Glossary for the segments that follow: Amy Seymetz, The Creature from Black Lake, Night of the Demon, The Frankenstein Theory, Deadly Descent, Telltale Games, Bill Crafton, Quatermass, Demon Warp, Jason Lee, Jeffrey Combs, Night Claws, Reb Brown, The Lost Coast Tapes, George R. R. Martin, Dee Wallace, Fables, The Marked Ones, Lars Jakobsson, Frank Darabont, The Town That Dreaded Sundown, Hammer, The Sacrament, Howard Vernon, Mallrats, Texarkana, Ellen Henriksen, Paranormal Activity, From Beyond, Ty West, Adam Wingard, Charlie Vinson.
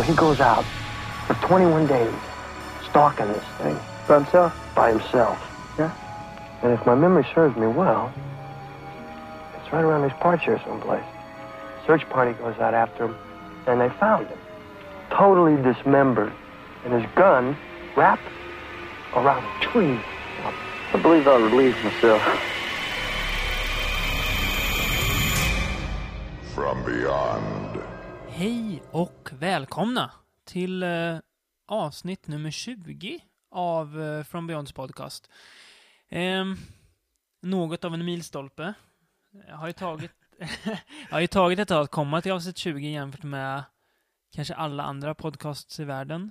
So he goes out for 21 days stalking this thing. By himself? By himself. Yeah. And if my memory serves me well, it's right around these parts here someplace. Search party goes out after him, and they found him. Totally dismembered, and his gun wrapped around a tree. I believe I'll relieve myself. From Beyond. Hej och välkomna till avsnitt nummer 20 av From Beyonds podcast. Något av en milstolpe. Jag har ju tagit ett tag att komma till avsnitt 20 jämfört med kanske alla andra podcasts i världen.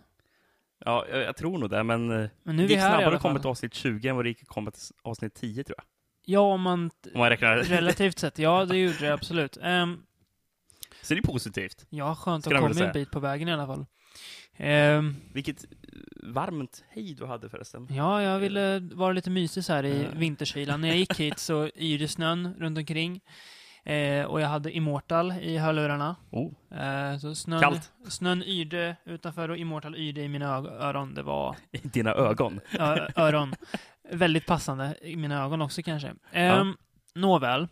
Ja, jag tror nog det, men nu är vi här snabbare att komma till avsnitt 20 än vad det gick att komma till avsnitt 10, tror jag. Ja, om man räknar relativt sett. Ja, det gjorde det absolut. Så det är positivt. Ja, skönt att komma en bit på vägen i alla fall. Vilket varmt hej du hade förresten. Ja, jag ville vara lite mysig så här i vinterkylan. När jag gick hit så yrde snön runt omkring. Och jag hade Immortal i hörlurarna. Så snön yrde utanför och Immortal yrde i mina öron. Det var... I dina ögon? Öron. Väldigt passande. I mina ögon också kanske. Ja. Nåväl.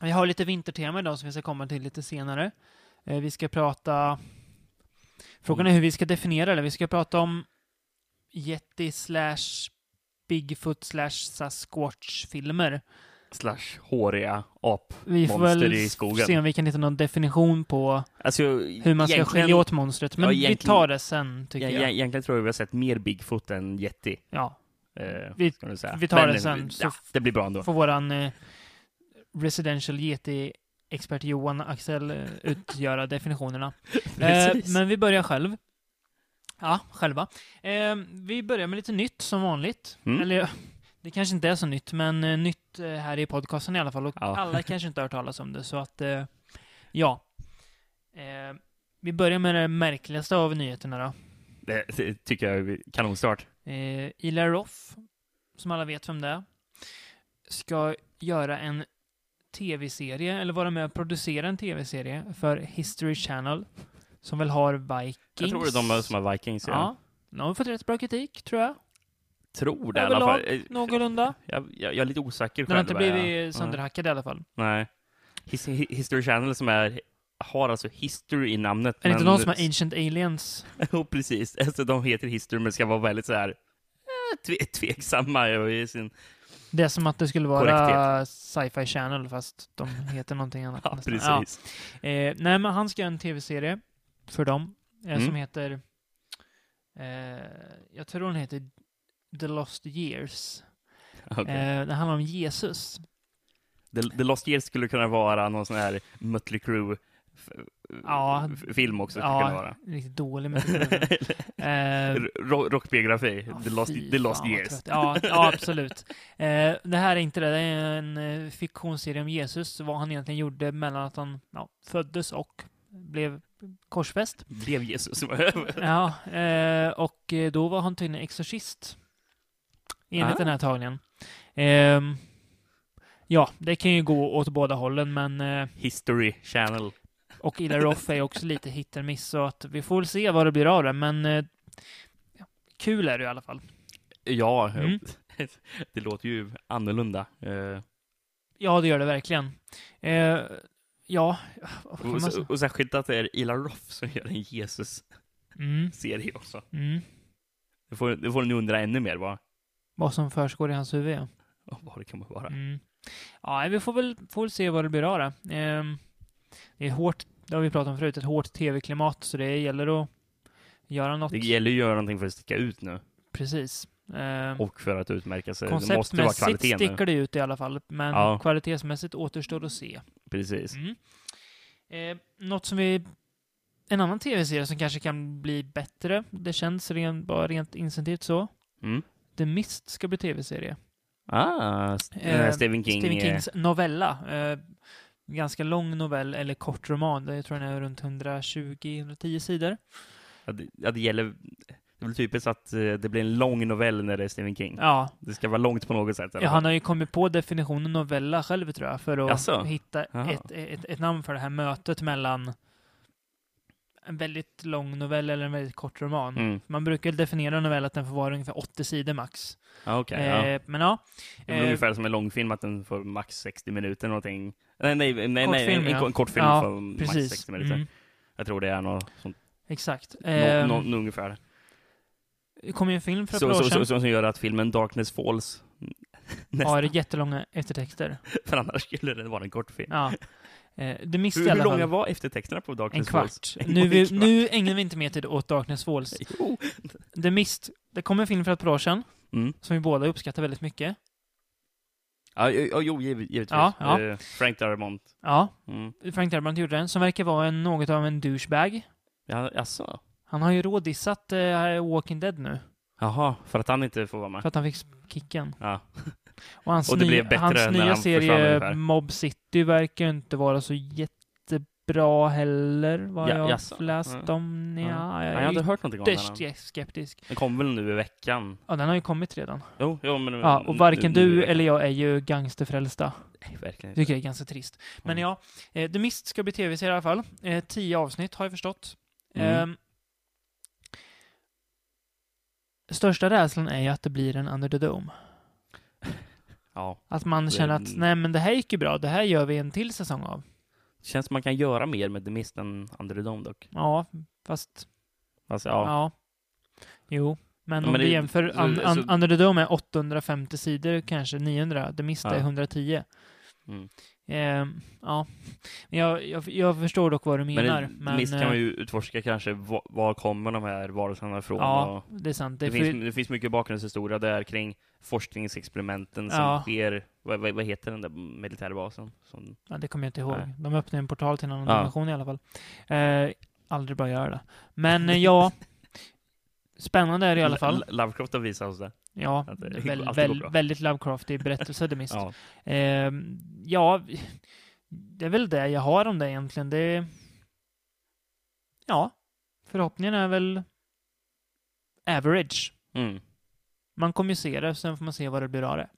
Vi har lite vintertema idag som vi ska komma till lite senare. Vi ska prata... Frågan är hur vi ska definiera det. Vi ska prata om Yeti/Bigfoot/Sasquatch-filmer. Slash håriga apmonster i skogen. Vi får se om vi kan hitta någon definition på hur man ska skilja åt monstret. Men vi tar det sen, tycker jag. Egentligen tror jag vi har sett mer Bigfoot än Yeti. Ja, vi tar det sen. Ja, det blir bra ändå. Får våran residential Yeti-expert Johan Axel utgöra definitionerna. Men vi börjar själv. Ja, själva. Vi börjar med lite nytt som vanligt. Eller... Det kanske inte är så nytt, men nytt här i podcasten i alla fall. Och alla kanske inte har hört talas om det. Så att, ja. Vi börjar med det märkligaste av nyheterna då. Det tycker jag är kanonstart. Eli Roth, som alla vet vem det är, ska göra en tv-serie, eller vara med och producera en tv-serie för History Channel, som väl har Vikings. Jag tror det är de som har Vikings. Ja, de har fått rätt bra kritik, tror jag. Tror det i alla fall. Någorlunda. Jag är lite osäker själv. Den har inte blivit sönderhackad i alla fall. Nej. History Channel som har alltså History i namnet. Är det inte någon som har Ancient Aliens? Jo, precis. Alltså, de heter History men ska vara väldigt så här tveksamma i sin... Det är som att det skulle vara Sci-Fi Channel fast de heter någonting annat. Ja, precis. Ja. Nej, men han ska göra en tv-serie för dem som heter... jag tror hon heter... The Lost Years. Okay. Det handlar om Jesus. The Lost Years skulle kunna vara någon sån här Mötley Crüe film också. Ja, vara. Riktigt dålig Mötley Crüe. Rockbiografi. The Lost Years. Ja, absolut. Det här är inte det. Det är en fiktionsserie om Jesus. Vad han egentligen gjorde mellan att han föddes och blev korsfäst. Blev Jesus. Och då var han till en exorcist. Enligt den här tagningen. Det kan ju gå åt båda hållen, men... History Channel. Och Eli Roth är också lite hit and miss, så att vi får se vad det blir av det, men kul är det i alla fall. Ja, det låter ju annorlunda. Ja, det gör det verkligen. Och särskilt att det är Eli Roth som gör en Jesus-serie också. Mm. Det får ni undra ännu mer, va? Vad som förskår i hans huvud. Ja, vad det kan vara. Mm. Ja, vi får väl se vad det blir av det. Det är hårt, det har vi pratat om förut, ett hårt tv-klimat. Så det gäller att göra något. Det gäller att göra någonting för att sticka ut nu. Precis. Och för att utmärka sig. Konceptmässigt sticker det ut i alla fall. Men kvalitetsmässigt återstår att se. Precis. Mm. Något som vi... En annan tv-serie som kanske kan bli bättre. Det känns rent incentivt så. Mm. The Mist ska bli tv-serie. Stephen Kings novella. Ganska lång novell eller kort roman. Jag tror den är runt 120-110 sidor. Det gäller... Det blir typiskt att det blir en lång novell när det är Stephen King. Ja. Det ska vara långt på något sätt. Ja, han har ju kommit på definitionen novella själv, tror jag. För att hitta ett namn för det här mötet mellan... en väldigt lång novell eller en väldigt kort roman. Mm. Man brukar definiera en novell att den får vara ungefär 80 sidor max. Okay, ja. Men ja. Det är ungefär som en långfilm att den får max 60 minuter någonting. En kortfilm får max 60 minuter. Mm. Jag tror det är något sånt. Exakt. Ungefär. Det kom ju en film för ett år sedan. Som gör att filmen Darkness Falls har jättelånga eftertexter. För annars skulle det vara en kortfilm. Ja. Det missade hur långa var eftertexterna på Darkness Falls? Nu ägnar vi inte mer tid åt Darkness Falls. Det kom en film för ett par år sedan som vi båda uppskattar väldigt mycket. Givetvis. Ja. Frank Darabont. Ja, Frank Darabont gjorde den, som verkar vara något av en douchebag. Ja, alltså. Han har ju rådissat Walking Dead nu. Jaha, för att han inte får vara med. För att han fick kicken. Ja. Och och det blev bättre hans nya serie Mob City verkar ju inte vara så jättebra heller. Vad jag har läst om. Jag har inte hört någonting om den. Jag är skeptisk. Den kom väl nu i veckan? Ja, den har ju kommit redan. Jo men och varken du eller jag är ju gangsterfrälsta. Nej, verkligen inte. Tycker jag är ganska trist. Men The Mist ska bli tv-serie i alla fall. 10 avsnitt har jag förstått. Största rädslan är ju att det blir en Under the Dome. Ja, att man känner att nej, men det här gick ju bra. Det här gör vi en till säsong av. Det känns som man kan göra mer med The Mist än Under the Dome dock. Ja, fast... ja. Jo, men om vi jämför... Under the Dome är 850 sidor, kanske 900. The Mist är 110. Mm. Ja, jag förstår dock vad du menar. Men Mist kan man ju utforska kanske var kommer de här varelserna ifrån. Ja, det är sant. Det finns mycket bakgrundshistoria där kring forskningsexperimenten som sker. Vad heter den där militärbasen? Det kommer jag inte ihåg. Nej. De öppnar en portal till en annan dimension i alla fall. Aldrig bara göra det. Men ja, spännande är det i alla fall. Lovecraft har visat oss det. Ja, väldigt Lovecraftig berättelse, The Mist. Det är väl det jag har om det egentligen. Förhoppningen är väl average. Man kommer ju se det, sen får man se vad det blir av det.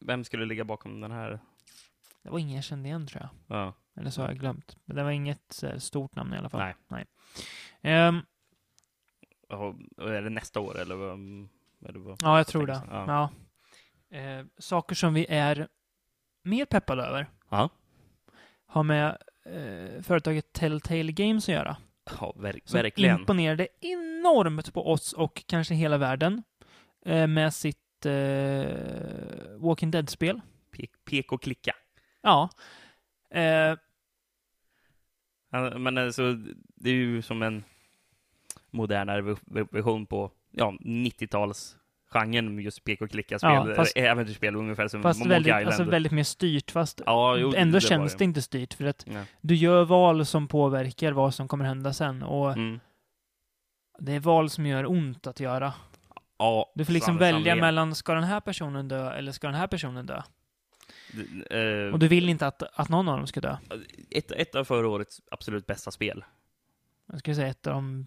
Vem skulle ligga bakom den här? Det var ingen jag kände igen, tror jag. Ja. Eller så har jag glömt. Men det var inget stort namn i alla fall. Nej. Är det nästa år eller vad? Ja, jag tror det. Ja. Saker som vi är mer peppade över har med företaget Telltale Games att göra. Ja, verkligen. Som imponerade enormt på oss och kanske hela världen med sitt Walking Dead-spel. Pek och klicka. Ja. Men alltså, det är ju som en modernare version på 90-talsgenren, just pek och klicka spel, äventyrsspel ungefär som Monkey Island. Alltså väldigt mer styrt, fast ändå känns det inte styrt, för att du gör val som påverkar vad som kommer hända sen, och det är val som gör ont att göra. Ja, du får liksom välja mellan, ska den här personen dö eller ska den här personen dö? Och du vill inte att någon av dem ska dö. Ett av förra årets absolut bästa spel. Jag skulle säga ett av de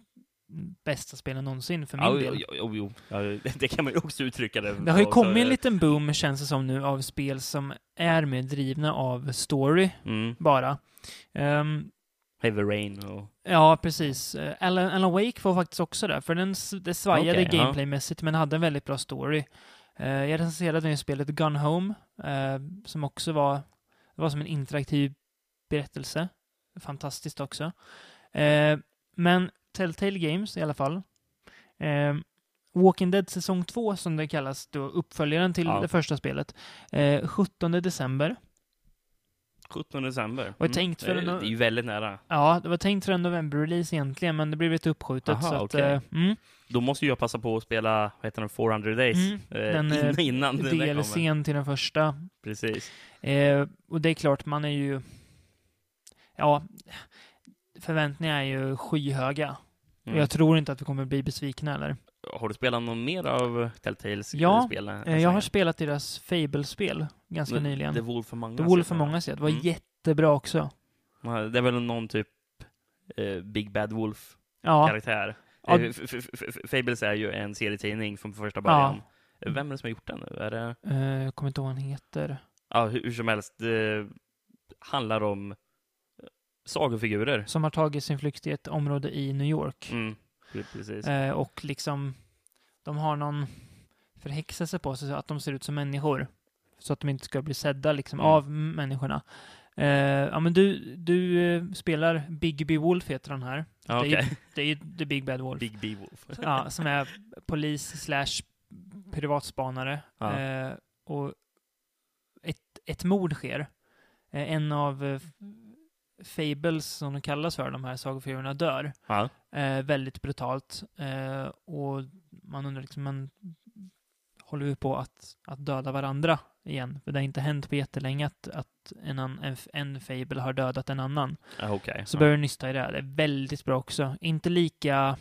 bästa spelen någonsin för min del. Jo, det kan man ju också uttrycka det. Det har ju kommit en liten boom, känns det som nu, av spel som är mer drivna av story bara. Heavy Rain och... Ja, precis. Alan Wake var faktiskt också där, för det svajade gameplaymässigt men hade en väldigt bra story. Jag recenserade ju spelet Gone Home som också var som en interaktiv berättelse. Fantastiskt också. Men Telltale Games i alla fall. Walking Dead säsong 2 som det kallas då, uppföljaren till det första spelet. 17 december. 17 december. Och det är ju väldigt nära. Ja, det var tänkt för en november-release egentligen, men det blev lite uppskjutet. Aha, så okay. Då måste jag passa på att spela, vad heter den, 400 Days innan den kommer. DLC:n till den första. Precis. Och det är klart, man är ju... Ja... Förväntningarna är ju skyhöga. Och jag tror inte att vi kommer bli besvikna heller. Har du spelat någon mer av Telltales spel? Ja, jag har spelat deras Fables-spel ganska nyligen. The Wolf Among Us. Det var jättebra också. Det är väl någon typ Big Bad Wolf-karaktär. Ja. Fables är ju en serietidning från första början. Ja. Vem är det som har gjort den? Är det... Jag kommer inte ihåg vad han heter. Ja, hur som helst. Det handlar om sagofigurer. Som har tagit sin flykt i ett område i New York. Mm. Precis. Och liksom de har någon förhäxelse på sig så att de ser ut som människor. Så att de inte ska bli sedda liksom, av människorna. Ja, men du spelar Big B. Wolf heter han här. Ah, okay. Det är ju The Big Bad Wolf. Big B. Wolf. Ja, som är polis / privatspanare. Ah. Och ett mord sker. En av Fables, som de kallas för, de här sagofigurerna, dör. Ah. Väldigt brutalt. Och man undrar liksom, man håller vi på att döda varandra igen. För det har inte hänt på jättelänge att en Fable har dödat en annan. Okay. Så börjar du nysta i det här. Det är väldigt bra också. Inte lika...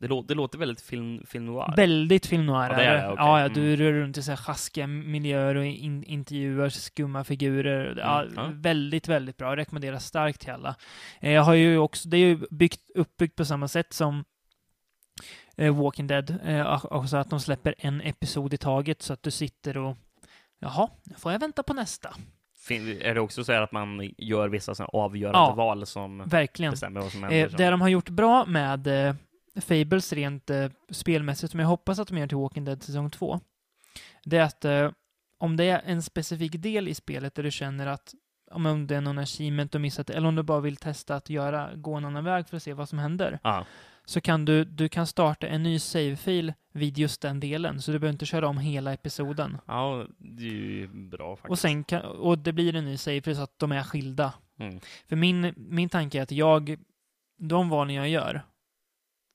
Det låter väldigt film noir. Väldigt film noir. Ja, okay. Du rör runt i så här sjaskiga miljöer och intervjuer, skumma figurer. Ja, väldigt, väldigt bra. Jag rekommenderar starkt till alla. Jag har ju också, det är ju uppbyggt på samma sätt som Walking Dead. Så att de släpper en episod i taget så att du sitter och jaha, får jag vänta på nästa? Är det också så här att man gör vissa såna avgörande val som verkligen bestämmer vad som händer? Det de har gjort bra med Fables rent spelmässigt, som jag hoppas att de gör till Walking Dead säsong 2, det är att om det är en specifik del i spelet där du känner att om det är någon achievement du missat eller om du bara vill testa att gå en annan väg för att se vad som händer, så kan du kan starta en ny save-fil vid just den delen, så du behöver inte köra om hela episoden. Ja, det är ju bra faktiskt. Och sen och det blir en ny save-fil så att de är skilda. Mm. För min tanke är att de valen jag gör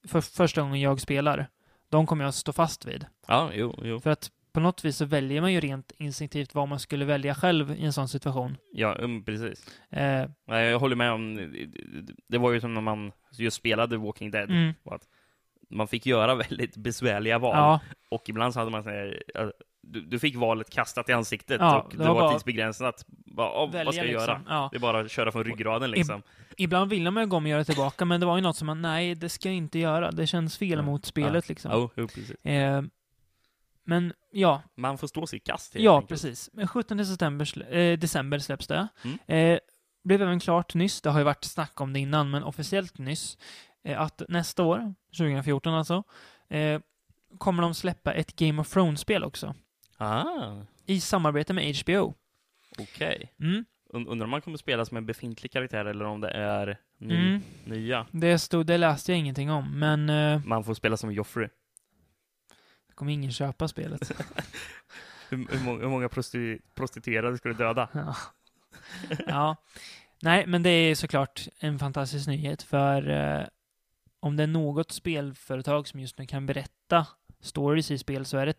för första gången jag spelar, de kommer jag att stå fast vid. Ja, jo. För att på något vis så väljer man ju rent instinktivt vad man skulle välja själv i en sån situation. Ja, precis. Jag håller med om, det var ju som när man just spelade Walking Dead. Mm. Att man fick göra väldigt besvärliga val. Ja. Och ibland så hade man så här, du fick valet kastat i ansiktet och det var tidsbegränsat. Vad ska jag göra? Ja. Det är bara att köra från ryggraden liksom. Ibland ville man ju gå och göra tillbaka, men det var ju något som man, nej det ska jag inte göra. Det känns fel mot spelet liksom. Jo, precis. Men ja. Man får stå sig kast. Ja, precis. Men 17 december släpps det. Blev även klart nyss, det har ju varit snack om det innan, men officiellt nyss, att nästa år, 2014 alltså, kommer de släppa ett Game of Thrones-spel också. I samarbete med HBO. Okej. Mm. Undrar om man kommer spela som en befintlig karaktär eller om det är nya. Det läste jag ingenting om, men... man får spela som Joffrey. Kommer ingen köpa spelet. hur många prostituerade skulle döda? Ja. Nej, men det är såklart en fantastisk nyhet, för om det är något spelföretag som just nu kan berätta stories i spel så är det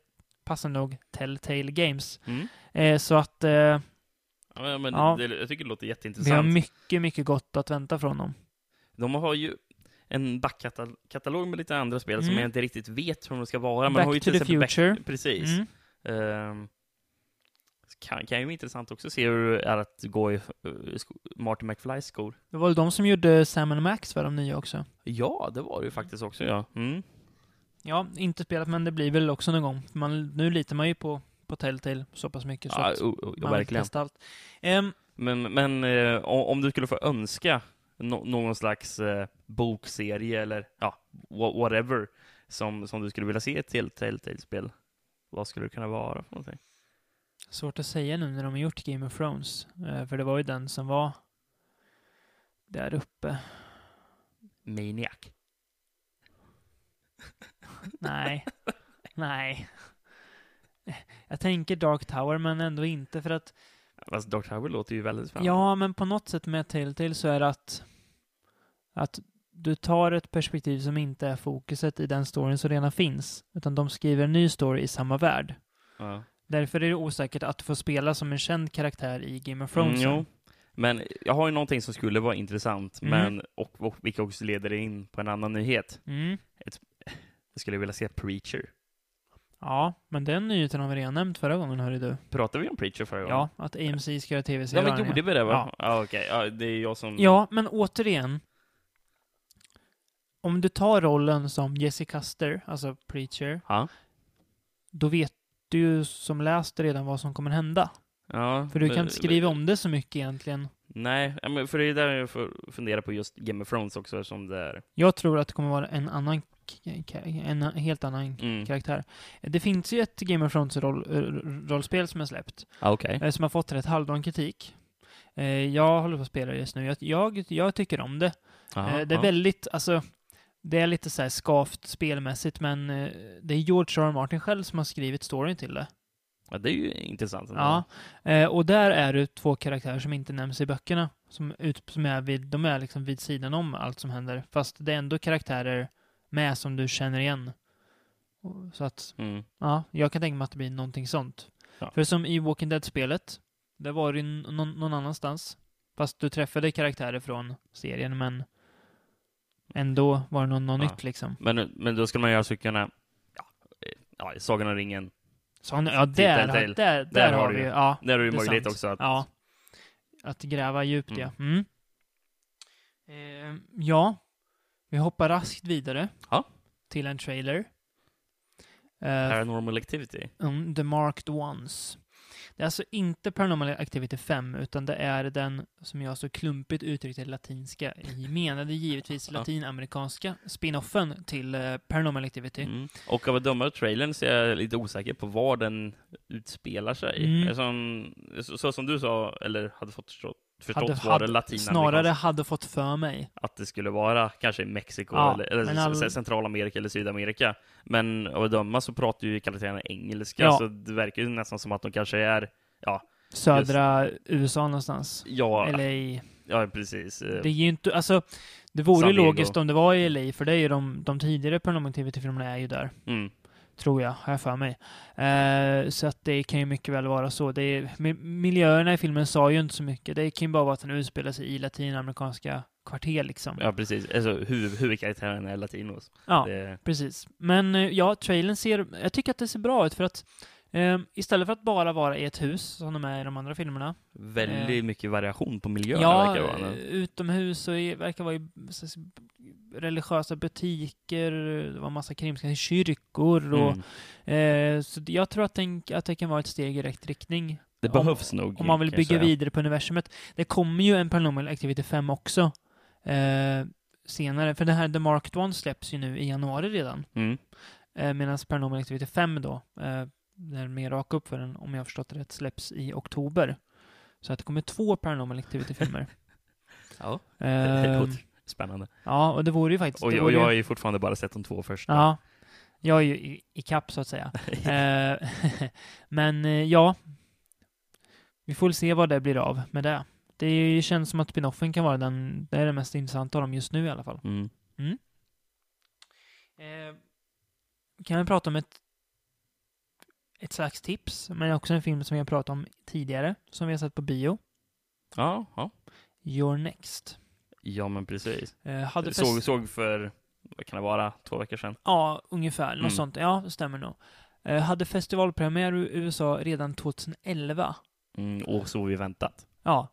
passande nog Telltale Games. Så att jag tycker det låter jätteintressant. Vi har mycket, mycket gott att vänta från dem. De har ju en backkatalog med lite andra spel som jag inte riktigt vet hur de ska vara. Man har ju till exempel Future. Precis. Kan ju vara intressant också se hur det är att gå i Martin McFlys skor. Det var ju de som gjorde Sam & Max, var de nya också? Ja, det var det ju faktiskt också, ja. Mm. Ja, inte spelat, men det blir väl också någon gång. Nu litar man ju på Telltale så pass mycket så att man verkligen har testat allt. Men om du skulle få önska någon slags bokserie eller whatever som du skulle vilja se till Telltale-spel, vad skulle det kunna vara för någonting? Svårt att säga nu när de har gjort Game of Thrones, för det var ju den som var där uppe. Maniac. Nej. Jag tänker Dark Tower, men ändå inte, för att fast Dark Tower låter ju väldigt spännande. Ja, men på något sätt med Telltale så är det att du tar ett perspektiv som inte är fokuset i den storyn som redan finns, utan de skriver en ny story i samma värld. Därför är det osäkert att få spela som en känd karaktär i Game of Thrones. Men jag har ju någonting som skulle vara intressant, men och vilket också leder in på en annan nyhet. Jag skulle vilja se Preacher. Ja, men den nyheten har vi redan nämnt förra gången, hörde du. Pratade vi om Preacher förra gången? Ja, att AMC ska göra tv-serier. Ja, men gjorde vi det, va? Ja, okej. Ja, det är jag som... Ja, men återigen, om du tar rollen som Jesse Custer, alltså Preacher, då vet du ju som läste redan vad som kommer hända. Ja, för du kan inte skriva om det så mycket egentligen. Nej, för det är där jag funderar på just Game of Thrones också, som det är. Jag tror att det kommer vara en helt annan karaktär. Det finns ju ett Game of Thrones rollspel som är släppt. Okay. Som har fått rätt halvdan kritik. Jag håller på att spela just nu. Jag tycker om det. Aha, det är väldigt, alltså, det är lite så här skavt spelmässigt, men det är George R. R. Martin själv som har skrivit storyn till det. Ja, det är ju intressant. Ja, och där är det två karaktärer som inte nämns i böckerna, som är de är liksom vid sidan om allt som händer, fast det är ändå karaktärer med som du känner igen. Så att ja, jag kan tänka mig att det blir någonting sånt. Ja. För som i Walking Dead-spelet, där var det någon annanstans, fast du träffade karaktärer från serien, men ändå var det någon nytt liksom. Men då skulle man ju alltså kunna Sagan om ringen. Ja, där har vi ju. Ja, där är det möjligt också att... Ja, att gräva djupt, ja, vi hoppar raskt vidare till en trailer. Paranormal Activity. The Marked Ones. Det är alltså inte Paranormal Activity 5, utan det är den som jag så klumpigt uttryckte i latinska. Jag menade givetvis latinamerikanska spinoffen till Paranormal Activity. Och av att döma trailern så är jag lite osäker på var den utspelar sig. Så som du sa, eller hade fått förstått var det latinamerikanska. Snarare hade fått för mig att det skulle vara kanske Mexiko eller Centralamerika eller Sydamerika. Men av att döma så pratar ju karaktärerna engelska, så det verkar ju nästan som att de kanske är södra USA någonstans. Ja, LA. Ja, precis. Det är ju inte, alltså, det vore ju logiskt om det var i LA, för det är ju de tidigare Paranormal Activity-filmerna är ju där. Tror jag, har jag för mig. Så att det kan ju mycket väl vara så. Miljöerna i filmen sa ju inte så mycket. Det kan ju bara vara att den utspelar sig i latinamerikanska kvarter liksom. Ja, precis. Alltså huvudkaraktären är latinos. Ja, precis. Men trailern jag tycker att det ser bra ut, för att istället för att bara vara i ett hus som de är i de andra filmerna. Väldigt mycket variation på miljöerna verkar vara. Ja, utomhus och verkar vara i religiösa butiker, det var en massa krimska kyrkor och så jag tror att det kan vara ett steg i rätt riktning. Det behövs nog. Om man vill bygga vidare på universumet. Det kommer ju en Paranormal Activity 5 också senare, för det här The Marked One släpps ju nu i januari redan. Medan Paranormal Activity 5 då när mer rakt upp för den, om jag har förstått det rätt, släpps i oktober. Så att det kommer 2 Paranormal Activity-filmer. Ja, det är spännande. Ja, och det vore ju faktiskt... Och jag har ju fortfarande bara sett de 2 första. Ja, jag är ju i kapp så att säga. Men vi får se vad det blir av med det. Det känns som att spinoffen kan vara det är det mest intressanta av dem just nu i alla fall. Kan vi prata om ett slags tips, men också en film som vi har pratat om tidigare, som vi har sett på bio. Ja. You're Next. Ja, men precis. Såg för, vad kan det vara, 2 veckor sedan? Ja, ungefär. Något sånt. Ja, det stämmer nog. Hade festivalpremiär i USA redan 2011. Och så vi väntat. Ja.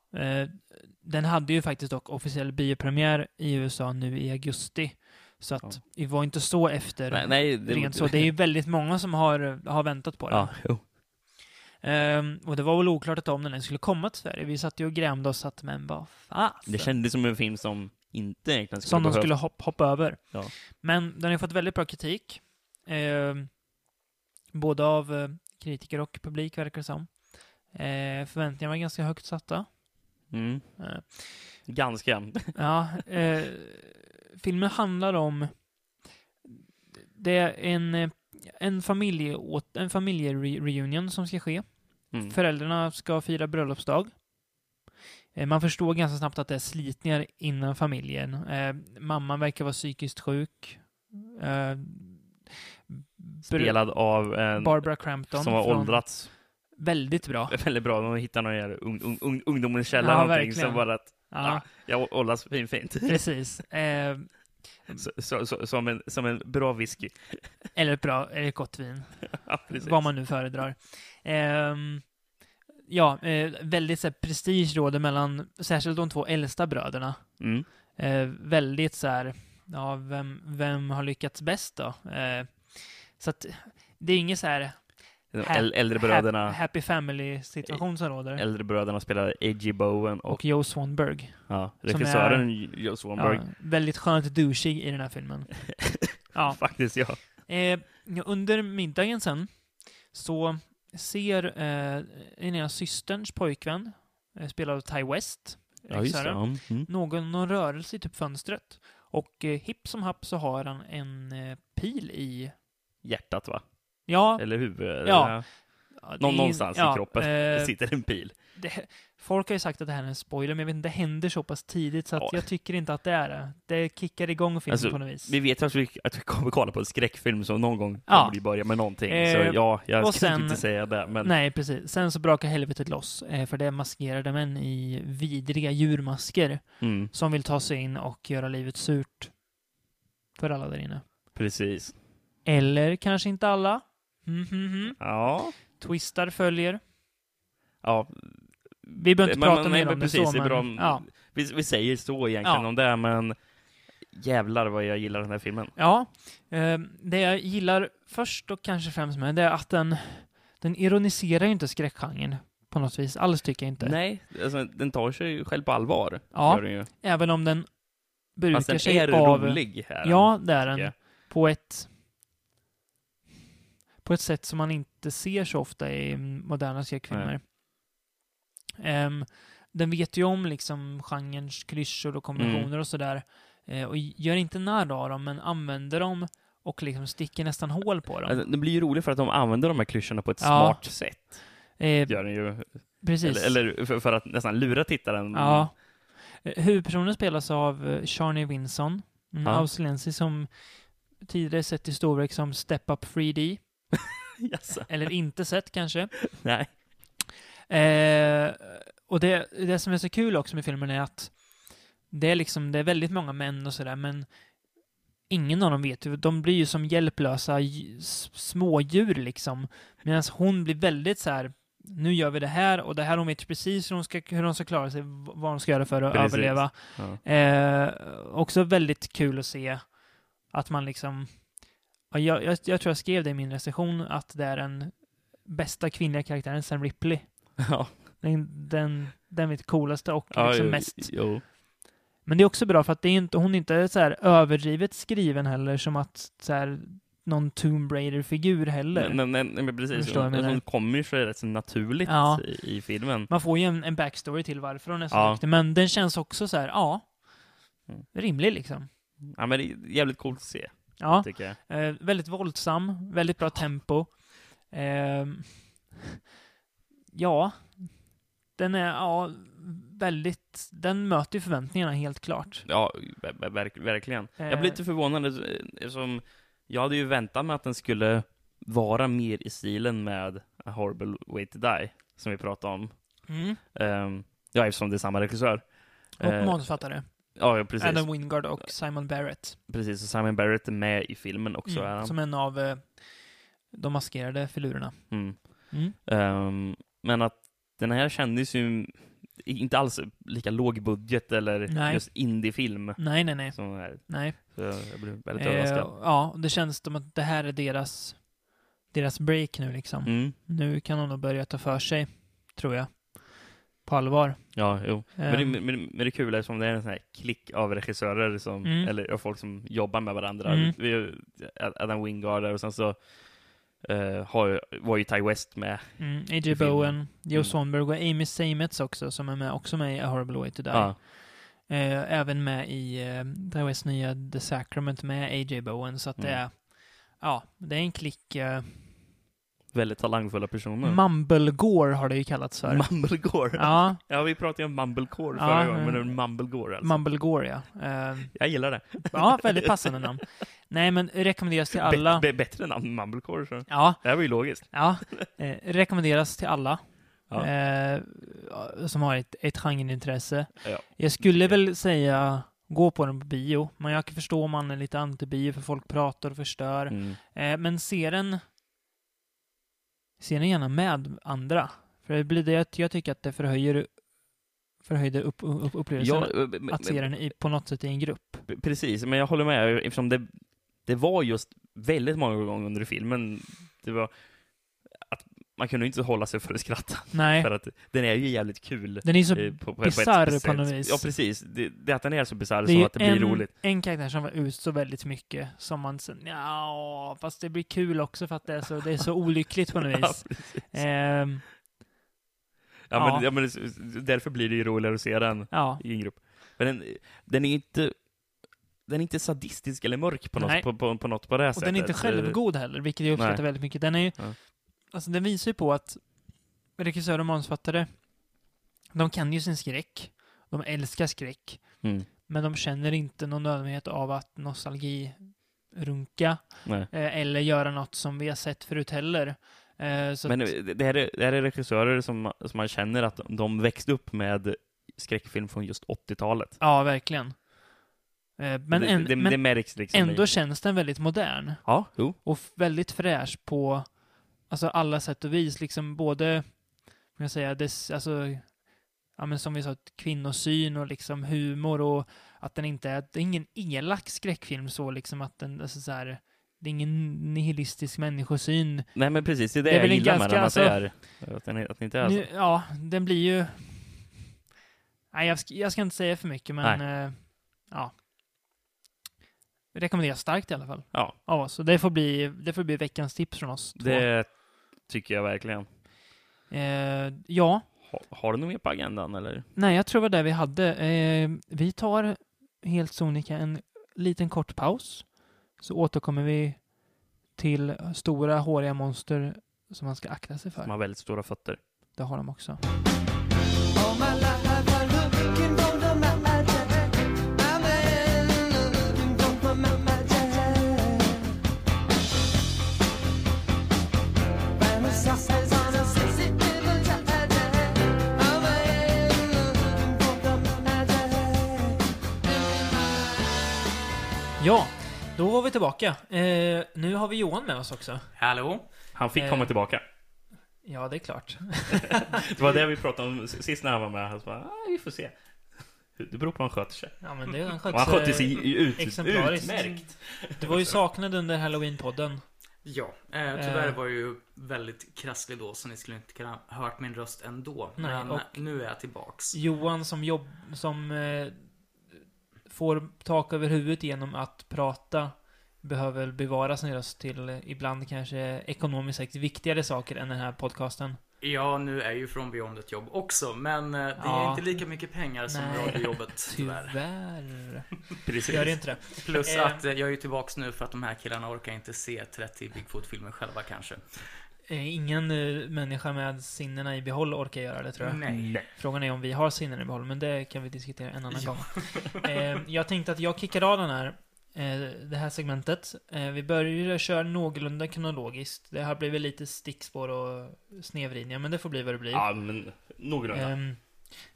Den hade ju faktiskt dock officiell biopremiär i USA nu i augusti. Så att vi var inte så efter. Nej, det är ju väldigt många som har väntat på det. Ja, jo. Och det var väl oklart att om den skulle komma till Sverige. Vi satt ju och grämde och satt, men vad fan. Det kändes som en film som inte egentligen skulle behövas. Som de skulle hoppa över. Ja. Men den har fått väldigt bra kritik. Både av kritiker och publik verkar det som. Förväntningarna var ganska högt satta. Ganska. Ja, filmen handlar om det är en familjereunion som ska ske. Föräldrarna ska fira bröllopsdag. Man förstår ganska snabbt att det är slitningar innan familjen. Mamman verkar vara psykiskt sjuk. Spelad av Barbara Crampton, som har åldrats väldigt bra. Väldigt bra. Man hittar någon ungdomens källa någonting som bara att jag åldras fint. Precis. Som en bra whisky. Eller ett gott vin. Vad man nu föredrar. Väldigt så här, prestige råder mellan särskilt de 2 äldsta bröderna. Väldigt så här, vem har lyckats bäst då? Så att det är inget så här äldrebröderna... Happy family-situation som råder. Äldrebröderna spelar A.G. Bowen och Joe Swanberg. Ja, regissören Joe Swanberg. Ja, väldigt skönt douchig i den här filmen. Ja. Faktiskt, ja. Under middagen sen så ser en av systerns pojkvän, spelad av Ty West, regissören, ja, någon rörelse i typ fönstret. Och hipp som happ så har han en pil i... hjärtat, va? Ja. Eller huvudet. Ja. Någonstans i kroppen sitter en pil. Folk har ju sagt att det här är en spoiler, men jag vet inte, det händer så pass tidigt så att jag tycker inte att det är det. Det kickar igång filmen på något vis. Vi vet att vi kommer kolla på en skräckfilm som någon gång kommer vi börja med någonting. Så jag ska inte säga det. Men... Nej, precis. Sen så brakar helvetet loss. För det är maskerade män i vidriga djurmasker som vill ta sig in och göra livet surt för alla där inne. Precis. Eller kanske inte alla. Ja. Twistar följer. Ja. Vi behöver inte prata mer om det så. Vi säger så egentligen om det, men jävlar vad jag gillar den här filmen. Ja. Det jag gillar först och kanske främst med det är att den ironiserar ju inte skräckgenren på något vis. Alls tycker jag inte. Nej, alltså, den tar sig ju själv på allvar. Ja, även om den brukar sig är av... rolig här. Ja, det är den. På ett sätt som man inte ser så ofta i moderna skräckfilmer. Den vet ju om liksom genrens klyschor och kombinationer och sådär. Och gör inte när av dem, men använder dem och liksom sticker nästan hål på dem. Alltså, det blir ju roligt för att de använder de här klyschorna på ett smart sätt. Gör den ju. Precis. Eller för att nästan lura tittaren. Ja. Huvudpersonen spelas av Charlie Vinson. En australiensisk som tidigare sett i storverk som Step Up 3D. Eller inte sett kanske. Nej. Och det som är så kul också med filmen är att det är väldigt många män och sådär, men ingen av dem vet ju. De blir ju som hjälplösa smådjur liksom. Medan hon blir väldigt så här: nu gör vi det här, och det här, hon vet precis hur de ska klara sig, vad de ska göra för att överleva. Ja. Också väldigt kul att se att man liksom... Jag tror jag skrev det i min recension att det är den bästa kvinnliga karaktären Sam Ripley. Ja. Den är det coolaste och mest. Jo. Men det är också bra för att hon är inte så här överdrivet skriven heller, som att så här, någon Tomb Raider-figur heller. Nej, precis. Hon kommer ju så rätt så naturligt i filmen. Man får ju en backstory till varför hon är så duktig, men den känns också så här, rimlig liksom. Ja, men det är jävligt coolt att se. Ja, väldigt våldsam, väldigt bra tempo. Den är väldigt... Den möter ju förväntningarna helt klart. Ja, verkligen. Jag blir lite förvånad. Som jag hade ju väntat mig att den skulle vara mer i stilen med A Horrible Way to Die, som vi pratade om. Eftersom det är samma regissör. Och manusförfattare. Ja, precis. Adam Wingard och Simon Barrett. Precis, och Simon Barrett är med i filmen också. Som en av de maskerade filurerna. Men att den här kändes ju inte alls lika låg budget eller just indie-film. Nej. Så jag blev väldigt överraskad. Ja, det känns som att det här är deras break nu liksom. Nu kan de nog börja ta för sig, tror jag. På allvar. Ja, jo. Men det kul är som det är en sån här klick av regissörer som, eller folk som jobbar med varandra. Adam Wingard och sen så var ju Ty West med. A.G. Bowen, Joe Swanberg och Amy Seymetz också, som är med, i A Horrible Way to Die. Även med i Ty Wests nya The Sacrament med A.G. Bowen, så att det är en klick... väldigt talangfulla personer. Mumblegore har det ju kallats för. Mumblegore? Ja. Ja, vi pratade ju om Mumblecore förra gången, men det är Mumblegore alltså. Mumblegore, ja. Jag gillar det. Ja, väldigt passande namn. Nej, men rekommenderas till alla... Bättre namn Mumblecore, så. Ja. Det här var ju logiskt. Ja, rekommenderas till alla som har ett genreintresse. Ja. Jag skulle väl säga... gå på den på bio. Men jag kan förstå om man är lite anti-bio, för folk pratar och förstör. Men ser den gärna med andra. För det blir det, jag tycker att det förhöjde upplevelsen att se den på något sätt i en grupp. Precis, men jag håller med, eftersom det var just väldigt många gånger under filmen, det var att man kunde inte hålla sig för att skratta. Nej. För att den är ju jävligt kul. Den är så bizarr på något vis. Ja, precis. Det att den är så bizarr så att det blir roligt. Det är en karaktär som var ut så väldigt mycket som man sen, ja, fast det blir kul också för att det är så olyckligt på något vis. Men därför blir det ju roligare att se den i en grupp. Men den är inte... Den är inte sadistisk eller mörk på något på det här och sättet. Den är inte självgod heller, vilket jag uppskattar väldigt mycket. Den är ju, alltså den visar ju på att regissörer och manusfattare, de kan ju sin skräck. De älskar skräck. Mm. Men de känner inte någon nödvändighet av att nostalgirunka eller göra något som vi har sett förut heller. Så men det här är regissörer som man känner att de växte upp med skräckfilm från just 80-talet. Ja, verkligen. Men det märks liksom ändå känns den väldigt modern. Ja, och väldigt fräsch på alltså alla sätt och vis liksom både kan jag säga som vi sa kvinnosyn och liksom humor och att den inte är, det är ingen elak skräckfilm så liksom att den alltså, så här, det är ingen nihilistisk människosyn. Nej men precis, det är det jag gillar med den att den inte är så. Ja, den blir ju nej jag ska inte säga för mycket men ja. Rekommenderar starkt i alla fall. Ja, så det får bli veckans tips från oss två. Det tycker jag verkligen. Ja. Har du något mer på agendan eller? Nej, jag tror det var det vi hade. Vi tar helt sonika en liten kort paus. Så återkommer vi till stora håriga monster som man ska akta sig för. De har väldigt stora fötter. Det har de också. Ja, då var vi tillbaka. Nu har vi Johan med oss också. Hallå. Han fick komma tillbaka. Ja, det är klart. Det var det vi pratade om sist när han var med. Han sa, vi får se. Det beror på han sköter sig. Ja, men det, han sköter sig utmärkt. Det var ju saknad under Halloween-podden. Ja, tyvärr var jag ju väldigt krasslig då så ni skulle inte kunna hört min röst ändå. Nej, men nu är jag tillbaks. Johan som får tak över huvudet genom att prata behöver bevara sin röst till ibland kanske ekonomiskt sett viktigare saker än den här podcasten. Ja, nu är ju From Beyond ett jobb också, men det är inte lika mycket pengar som radiojobbet tyvärr. Precis. Gör det inte det. Plus att jag är ju tillbaks nu för att de här killarna orkar inte se 30 Bigfoot-filmer själva kanske. Ingen människa med sinnena i behåll orkar göra det tror jag. Nej. Frågan är om vi har sinnen i behåll, men det kan vi diskutera en annan gång. Jag tänkte att jag kickar av den här, det här segmentet. Vi börjar köra någorlunda kronologiskt. Det här blir väl lite stickspår och snedvridningar, men det får bli vad det blir. Ja, men någorlunda.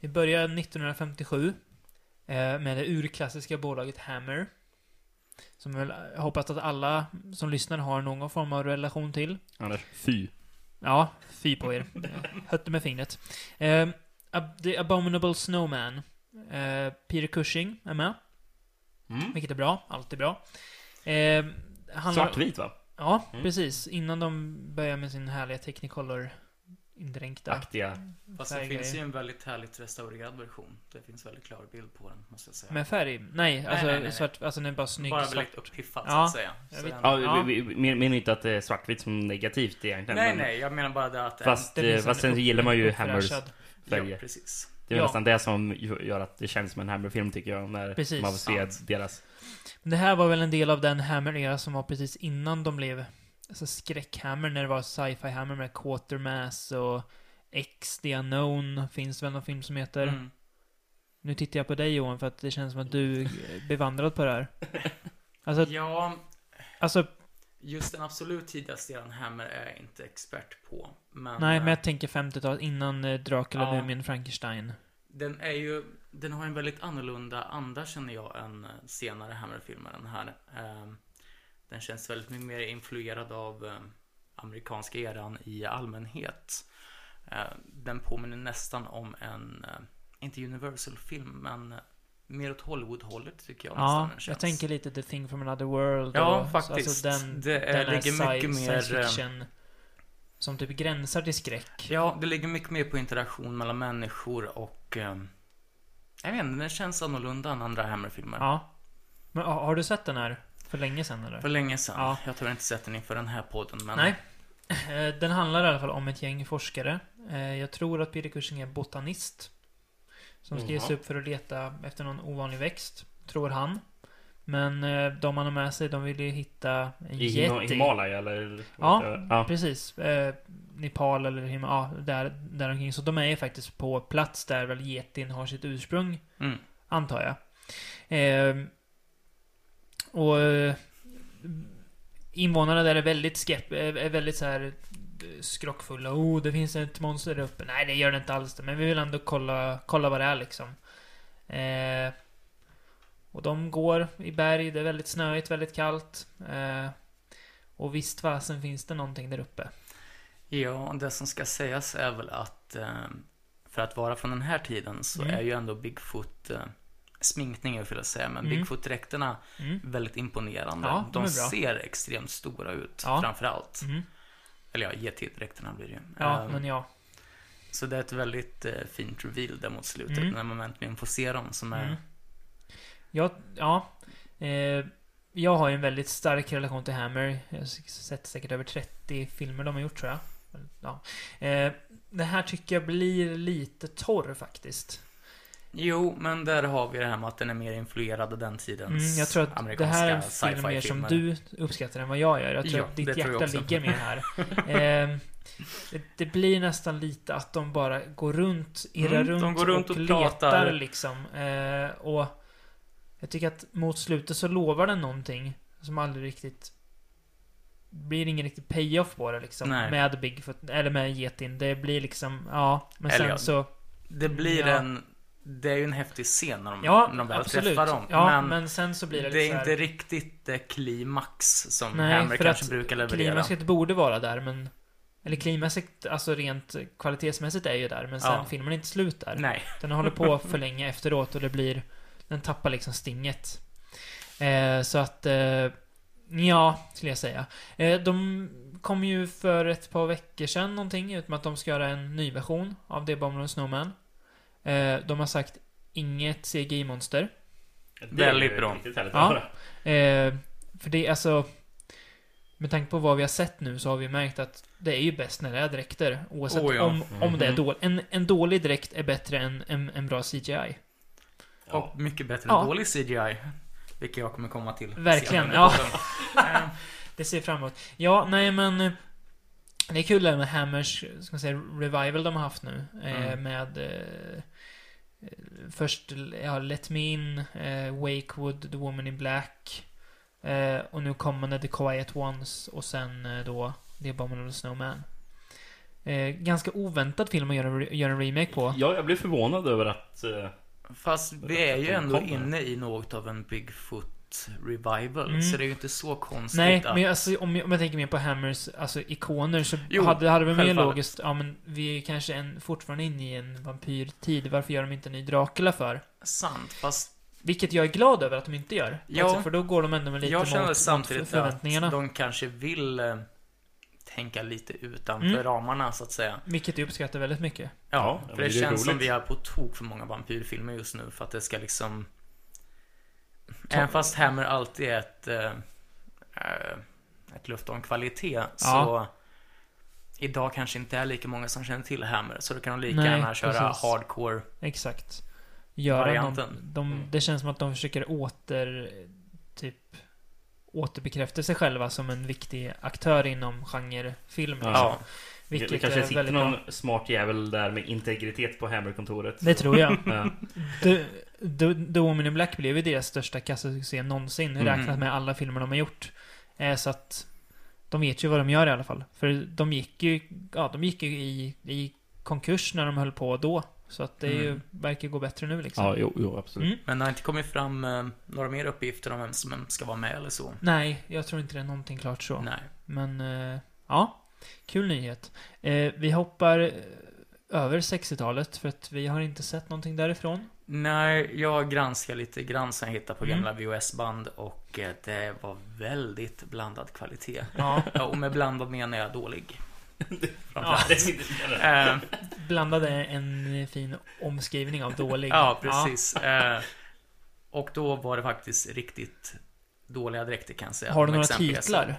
Vi börjar 1957 med det urklassiska bolaget Hammer. Som jag hoppas att alla som lyssnar har någon form av relation till. Annars, fy. Ja, fy på er. Hötte med fingret. The Abominable Snowman. Peter Cushing är med. Vilket är bra, alltid bra. Svartvit va? Ja, precis. Innan de börjar med sin härliga Technicolor indränkta. Aktiga. Fast det finns ju en väldigt härligt restaurerad version. Det finns väldigt klar bild på den, måste jag säga. Med färg? Nej. Svart, alltså den är bara snygg. Bara väldigt upphiffad, så att säga. Menar inte att det är svartvitt som negativt egentligen. Nej, jag menar bara det att... Fast sen gillar man ju Hammers färger. Ja, precis. Det är nästan det som gör att det känns som en Hammer-film, tycker jag, när man ser deras... Det här var väl en del av den Hammer-era som var precis innan de blev... Alltså skräckhammer när det var sci-fi hammer med Quatermass och X The Unknown. Finns väl någon film som heter Nu tittar jag på dig Johan för att det känns som att du är bevandrad på det här. Alltså, just den absolut tidigaste delen Hammer är jag inte expert på. Men jag tänker 50-talet innan Dracula, Mumien, Frankenstein. Den har en väldigt annorlunda anda känner jag än senare Hammer-filmer den här. Den känns väldigt mycket mer influerad av amerikanska eran i allmänhet. Den påminner nästan om en, inte Universal-film, men mer åt Hollywood-hållet tycker jag. Ja, jag tänker lite The Thing from Another World. Ja, faktiskt. Alltså den ligger mycket mer som typ gränsar till skräck. Ja, det ligger mycket mer på interaktion mellan människor och jag vet inte, det känns annorlunda än andra Hammer-filmer. Ja. Men har du sett den här för länge sedan eller? För länge sedan. Ja. Jag tror jag inte sett den inför den här podden, men... Nej. Den handlar i alla fall om ett gäng forskare. Jag tror att Peter Cushing är botanist som ska ges upp för att leta efter någon ovanlig växt, tror han. Men de han har med sig, de vill ju hitta en jätte... Himalaya eller... Ja, precis. Nepal eller Himalaya, där omkring. Så de är ju faktiskt på plats där väl yetin har sitt ursprung, antar jag. Och invånarna där är väldigt väldigt så här skrockfulla. Det finns ett monster där uppe. Nej, det gör det inte alls det. Men vi vill ändå kolla vad det är liksom. Och de går i berg. Det är väldigt snöigt, väldigt kallt. Och visst fasen finns det någonting där uppe. Ja, det som ska sägas är väl att för att vara från den här tiden så är ju ändå Bigfoot... sminkning jag vill säga, men Bigfoot-dräkterna väldigt imponerande. Ja, de ser extremt stora ut, framförallt. Eller ja, yeti-dräkterna blir det ju. Ja, men ja. Så det är ett väldigt fint reveal där mot slutet när man äntligen får se dem som är... Jag har ju en väldigt stark relation till Hammer. Jag har sett säkert över 30 filmer de har gjort, tror jag. Ja. Det här tycker jag blir lite torr faktiskt. Jo, men där har vi det här med att den är mer influerad av den tidens jag tror att det här är en film mer som du uppskattar än vad jag gör. Jag tror att ditt hjärta ligger mer här. Det blir nästan lite att de bara går runt, irrar runt och letar liksom. Och jag tycker att mot slutet så lovar den någonting som aldrig riktigt blir, ingen riktigt payoff på det liksom. Med Bigfoot, eller med Yetin. Det blir liksom, men sen så... Det blir en... Det är ju en häftig scen när de väl träffar dem. Ja, men sen så blir det är inte riktigt klimax som Hammer kanske brukar leverera. Klimaxet borde vara där, men... Eller klimaxet, alltså rent kvalitetsmässigt är ju där, men sen filmen är inte slut där. Nej. Den håller på för länge efteråt och det blir... Den tappar liksom stinget. Så att... skulle jag säga. De kom ju för ett par veckor sedan någonting, utom att de ska göra en ny version av The Abominable Snowman. De har sagt inget CGI-monster. Väldigt bra. För det är alltså, med tanke på vad vi har sett nu så har vi märkt att det är ju bäst när det är dräkter. Oavsett om det är dåligt. En dålig dräkt är bättre än en bra CGI. Och mycket bättre än dålig CGI. Vilket jag kommer komma till. Verkligen, det ser framåt. Ja, nej men... Det är kul med Hammers, ska man säga, revival de har haft nu med först Let Me In, Wakewood, The Woman in Black och nu kommer The Quiet Ones och sen då The Abominable Snowman. Ganska oväntad film att göra en remake på. Ja, jag blev förvånad över att... Fast vi är ju ändå inne i något av en Bigfoot revival, så det är ju inte så konstigt. Nej, att... men alltså, om jag tänker mer på Hammers alltså ikoner, så hade vi mer logiskt, men vi är kanske fortfarande inne i en vampyrtid, varför gör de inte en ny Dracula för? Sant, fast... Vilket jag är glad över att de inte gör, för då går de ändå med lite mot förväntningarna. Att de kanske vill tänka lite utanför ramarna, så att säga. Vilket jag uppskattar väldigt mycket. Ja, för det känns roligt. Som vi har på tok för många vampyrfilmer just nu, för att det ska liksom... Även fast Hammer alltid är ett luft om kvalitet, så idag kanske inte är lika många som känner till Hammer, så då kan de lika gärna köra hardcore. Exakt. Det känns som att de försöker återbekräfta sig själva som en viktig aktör inom genrefilm. Ja. Det kanske sitter någon smart jävel där med integritet på Hammer-kontoret. Det tror jag. The Woman in Black blev ju deras största kassasuccé någonsin, räknat med alla filmer de har gjort. Så att de vet ju vad de gör i alla fall. För de gick ju, i konkurs när de höll på då. Så att det verkar gå bättre nu liksom. Ja, jo absolut. Men det har inte kommit fram några mer uppgifter om vem som ska vara med eller så. Nej, jag tror inte det är någonting klart så. Nej. Men kul nyhet. Vi hoppar över 60-talet för att vi har inte sett någonting därifrån. Nej, jag granskar lite sen hittar på gamla VHS-band och det var väldigt blandad kvalitet. Ja. Och med blandad menar jag dålig. Ja, blandade en fin omskrivning av dålig. Ja, precis. Ja. Och då var det faktiskt riktigt dåliga dräkter, kan jag säga. Har du några titlar?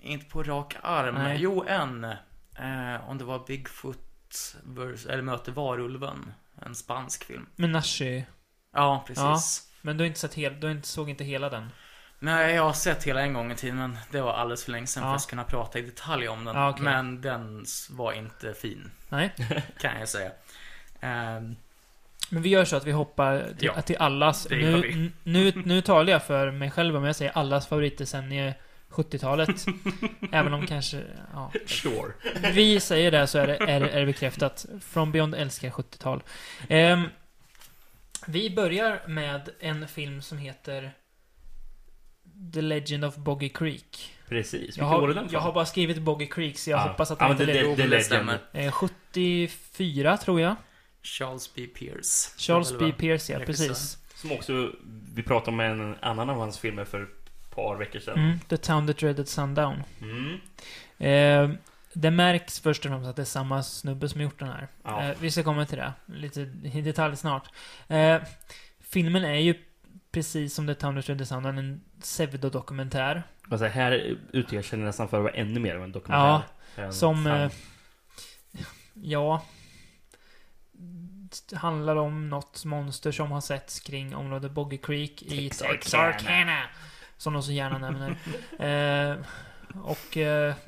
Inte på rak arm. Nej. Jo, en. Om det var Bigfoot eller Möter varulven. En spansk film. Men Nashi. Ja, precis. Ja, men såg inte hela den? Nej, jag har sett hela en gång i tiden, men det var alldeles för länge sedan för att kunna prata i detalj om den. Ja, okay. Men den var inte fin. Nej. Kan jag säga. Men vi gör så att vi hoppar till allas. Nu talar jag för mig själv om jag säger allas favoriter sen i 70-talet. Även om kanske... Ja. Sure. Vi säger det, så är det bekräftat. From Beyond älskar 70-tal. Vi börjar med en film som heter The Legend of Boggy Creek. Precis. Jag har bara skrivit Boggy Creek, så jag hoppas att det inte stämmer. 74 tror jag. Charles B. Pierce. Charles B. Pierce, ja, precis. Som också, vi pratade om en annan av hans filmer för ett par veckor sedan. The Town That Dreaded Sundown. Det märks först och främst att det är samma snubbe som gjort den här. Vi ska komma till det lite i detalj snart. Filmen är ju precis som The Town That Dreaded Sundown en pseudodokumentär. Alltså här utger sig nästan för att vara ännu mer av en dokumentär. Ja, som... handlar om något monster som har setts kring området Boggy Creek i Texarkana, som de så gärna nämner. Och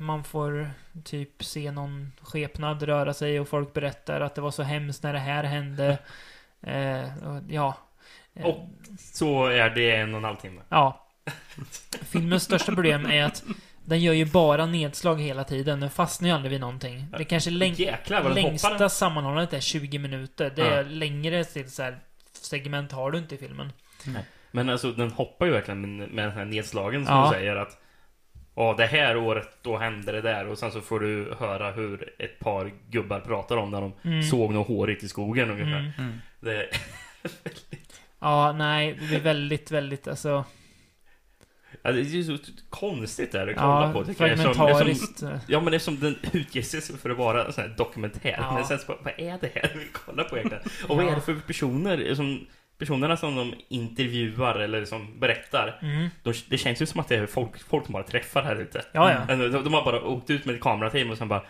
man får typ se någon skepnad röra sig och folk berättar att det var så hemskt när det här hände. Och så är det 1,5 timme. Ja. Filmens största problem är att den gör ju bara nedslag hela tiden. Den fastnar ju aldrig vid någonting. Det kanske längsta sammanhållandet är 20 minuter. Det är längre till så här segment har du inte i filmen. Nej. Men alltså den hoppar ju verkligen med den här nedslagen som du säger att det här året då hände det där, och sen så får du höra hur ett par gubbar pratar om när de såg något hårigt i skogen ungefär. Det är väldigt... Ja, nej, det är väldigt, väldigt alltså... Ja, det är ju så konstigt där att kolla på. Det fragmentariskt. Men det är som den utger sig för att vara sån här dokumentär. Ja. Men sen så, vad är det här vi kollar på egentligen? Och vad är det för personer som... Personerna som de intervjuar eller som berättar, det känns ju som att det är folk som bara träffar här ute. De har bara åkt ut med kamerateam och sen bara,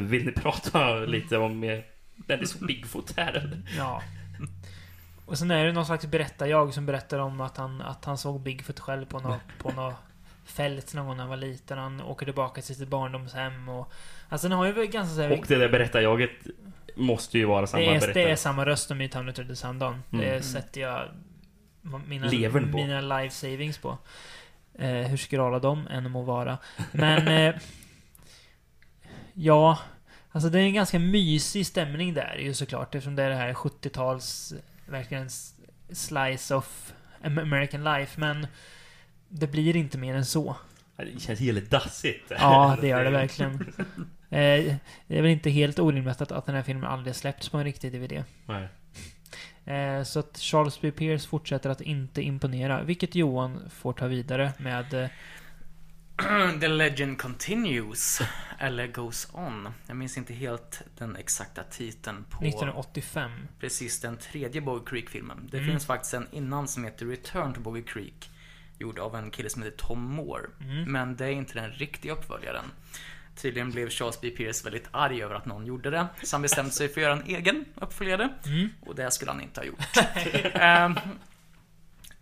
vill ni prata lite om den är så Bigfoot här eller? Ja. Och sen är det någon slags berättar som berättar om att han såg Bigfoot själv på något fält någon gång när han var liten. Han åker tillbaka till sitt barndomshem och alltså den har ju ganska så här... Och det där berättarjaget måste ju vara samma berättare. Det är samma röst som i Town That Dreaded Sundown. Det sätter jag mina life savings på. Hur skrala de än må vara. Men alltså det är en ganska mysig stämning där ju såklart, eftersom det är det här 70-tals verkligen slice of American life, men det blir inte mer än så. Det känns helt dassigt. Ja, det gör det verkligen. Det är väl inte helt orimligt att den här filmen aldrig släppts på en riktig DVD. Nej. Så att Charles B. Pierce fortsätter att inte imponera, vilket Johan får ta vidare med The Legend Continues eller Goes On. Jag minns inte helt den exakta titeln på 1985. Precis, den tredje Boggy Creek-filmen. Det finns faktiskt en innan som heter Return to Boggy Creek, gjord av en kille som heter Tom Moore. Men det är inte den riktiga uppföljaren. Tydligen blev Charles B. Pierce väldigt arg över att någon gjorde det, så han bestämde sig för att göra en egen uppföljare. Och det skulle han inte ha gjort.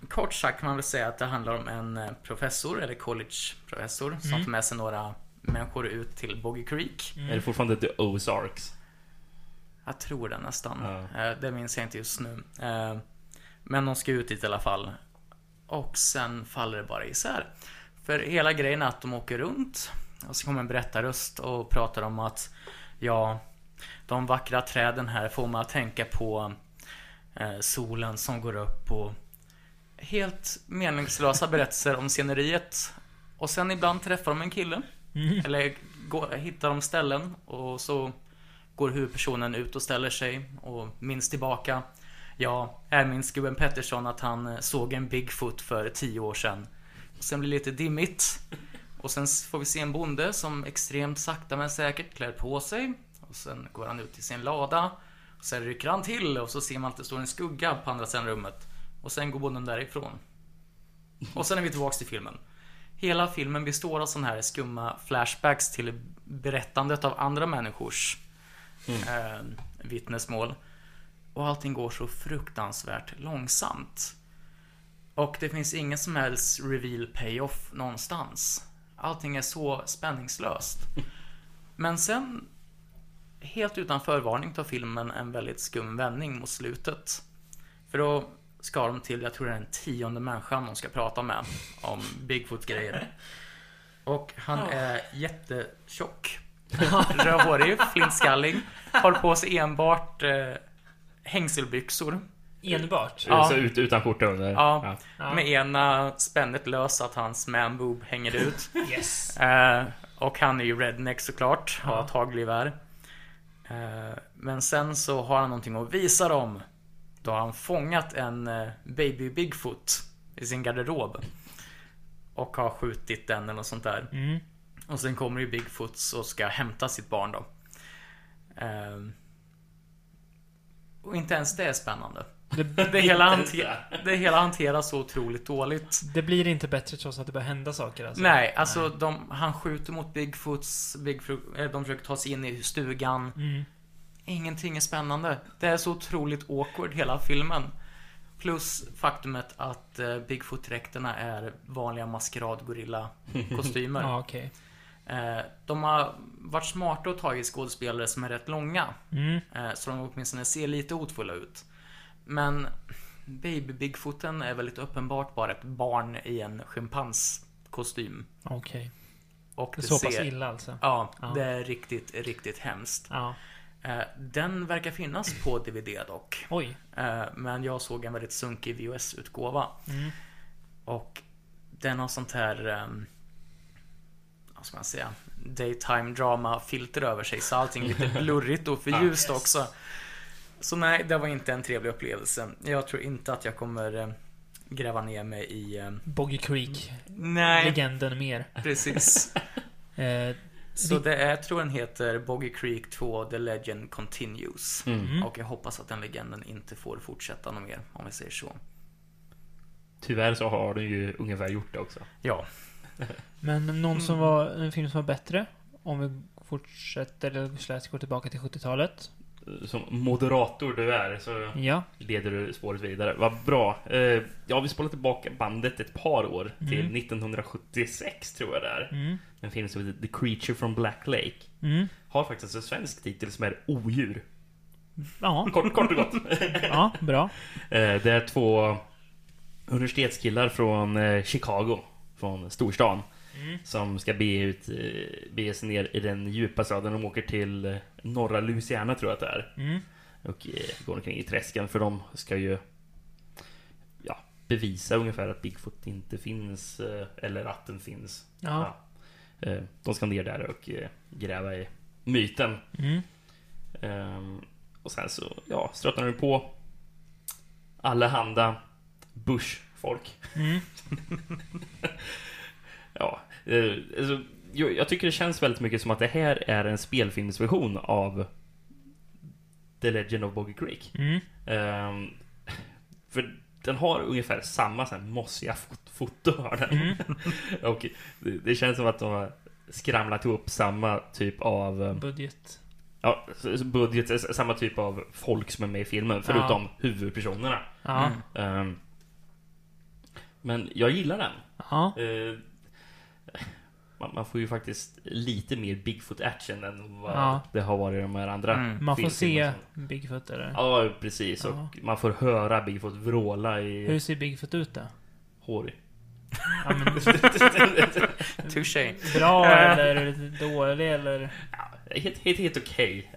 Kort sagt kan man väl säga att det handlar om en professor, eller college-professor, som tar med sig några människor ut till Boggy Creek. Är det fortfarande The Ozarks? Jag tror det nästan. Det minns jag inte just nu. Men de ska ut dit i alla fall. Och sen faller det bara isär. För hela grejen är att de åker runt, och så kommer en berättarröst och pratar om att de vackra träden här får man att tänka på solen som går upp, och helt meningslösa berättelser om sceneriet. Och sen ibland träffar de en kille eller hittar de ställen, och så går huvudpersonen ut och ställer sig och minns tillbaka. Här minns Gubben Pettersson att han såg en Bigfoot för 10 år sedan. Och sen blir det lite dimmigt. Och sen får vi se en bonde som extremt sakta men säkert klär på sig. Och sen går han ut till sin lada. Och sen rycker han till och så ser man att det står en skugga på andra sidan rummet. Och sen går bonden därifrån. Och sen är vi tillbaka till filmen. Hela filmen består av sådana här skumma flashbacks till berättandet av andra människors vittnesmål. Och allting går så fruktansvärt långsamt. Och det finns ingen som helst reveal payoff någonstans. Allting är så spänningslöst. Men sen, helt utan förvarning, tar filmen en väldigt skum vändning mot slutet. För då ska de till, jag tror det är den 10:e människan de ska prata med om Bigfoot-grejer. Och han är jättetjock, rödhårig, flintskallig, har på sig enbart hängselbyxor. Enbart? Ja. Utan skjorta under. Ja. Ja, med ena spännet löst att hans manboob hänger ut. Yes. Och han är ju redneck såklart, har ett hagelgevär. Men sen så har han någonting att visa dem. Då har han fångat en baby Bigfoot i sin garderob och har skjutit den eller något sånt där. Mm. Och sen kommer ju Bigfoot och ska hämta sitt barn då. Och inte ens det är spännande. Det hela hanteras så otroligt dåligt. Det blir inte bättre trots att det börjar hända saker alltså. Nej, alltså han skjuter mot Bigfoot, de försöker ta sig in i stugan. Mm. Ingenting är spännande. Det är så otroligt awkward hela filmen. Plus faktumet att Bigfoot-dräkterna är vanliga maskerad-gorilla-kostymer. Ah, okay. De har varit smarta och tagit skådespelare som är rätt långa. Mm. Så de åtminstone ser lite hotfulla ut. Men baby Bigfooten är väldigt uppenbart bara ett barn i en schimpanskostym. Okej. Okay. Och det är så pass illa alltså. Ja, det är riktigt, riktigt hemskt. Ja. Den verkar finnas på DVD dock. Oj. Men jag såg en väldigt sunkig VHS-utgåva. Mm. Och den har sånt här, vad ska man säga, daytime drama filter över sig, så allting är lite blurrigt och förljust också. Så nej, det var inte en trevlig upplevelse. Jag tror inte att jag kommer gräva ner mig i Boggy Creek. Nej. Legenden mer. Precis. Så det är, jag tror den heter Boggy Creek 2 The Legend Continues. Mm. Och jag hoppas att den legenden inte får fortsätta något mer, om vi säger så. Tyvärr så har den ju ungefär gjort det också. Ja. Men en film som var bättre, om vi fortsätter eller går tillbaka till 70-talet. Som moderator du är så leder du spåret vidare. Vad bra. Vi spolar tillbaka bandet ett par år till 1976 tror jag det är. En film som heter The Creature from Black Lake. Har faktiskt en svensk titel som är Odjur. Ja. Kort och gott. Ja, bra. Det är två universitetskillar från Chicago, från storstan. Som ska bege sig ner i den djupa södern. De åker till norra Louisiana tror jag att det är. Och går omkring i träsken, för de ska ju bevisa ungefär att Bigfoot inte finns, eller att den finns. Ja. De ska ner där och gräva i myten. Och sen så ströttar de på allehanda bushfolk. Ja, alltså, jag tycker det känns väldigt mycket som att det här är en spelfilmsversion av The Legend of Boggy Creek. För den har ungefär samma så här mossiga foto har den. Och det känns som att de har skramlat ihop samma typ av budget. Ja, budget, samma typ av folk som är med i filmen, förutom huvudpersonerna. Men jag gillar den. Man får ju faktiskt lite mer Bigfoot-action än vad det har varit i de här andra. Man får se Bigfoot eller? Ja, precis. Och man får höra Bigfoot vråla i... Hur ser Bigfoot ut då? Hårig. Ja, men... Touché. Bra eller dålig eller... Ja, helt okej.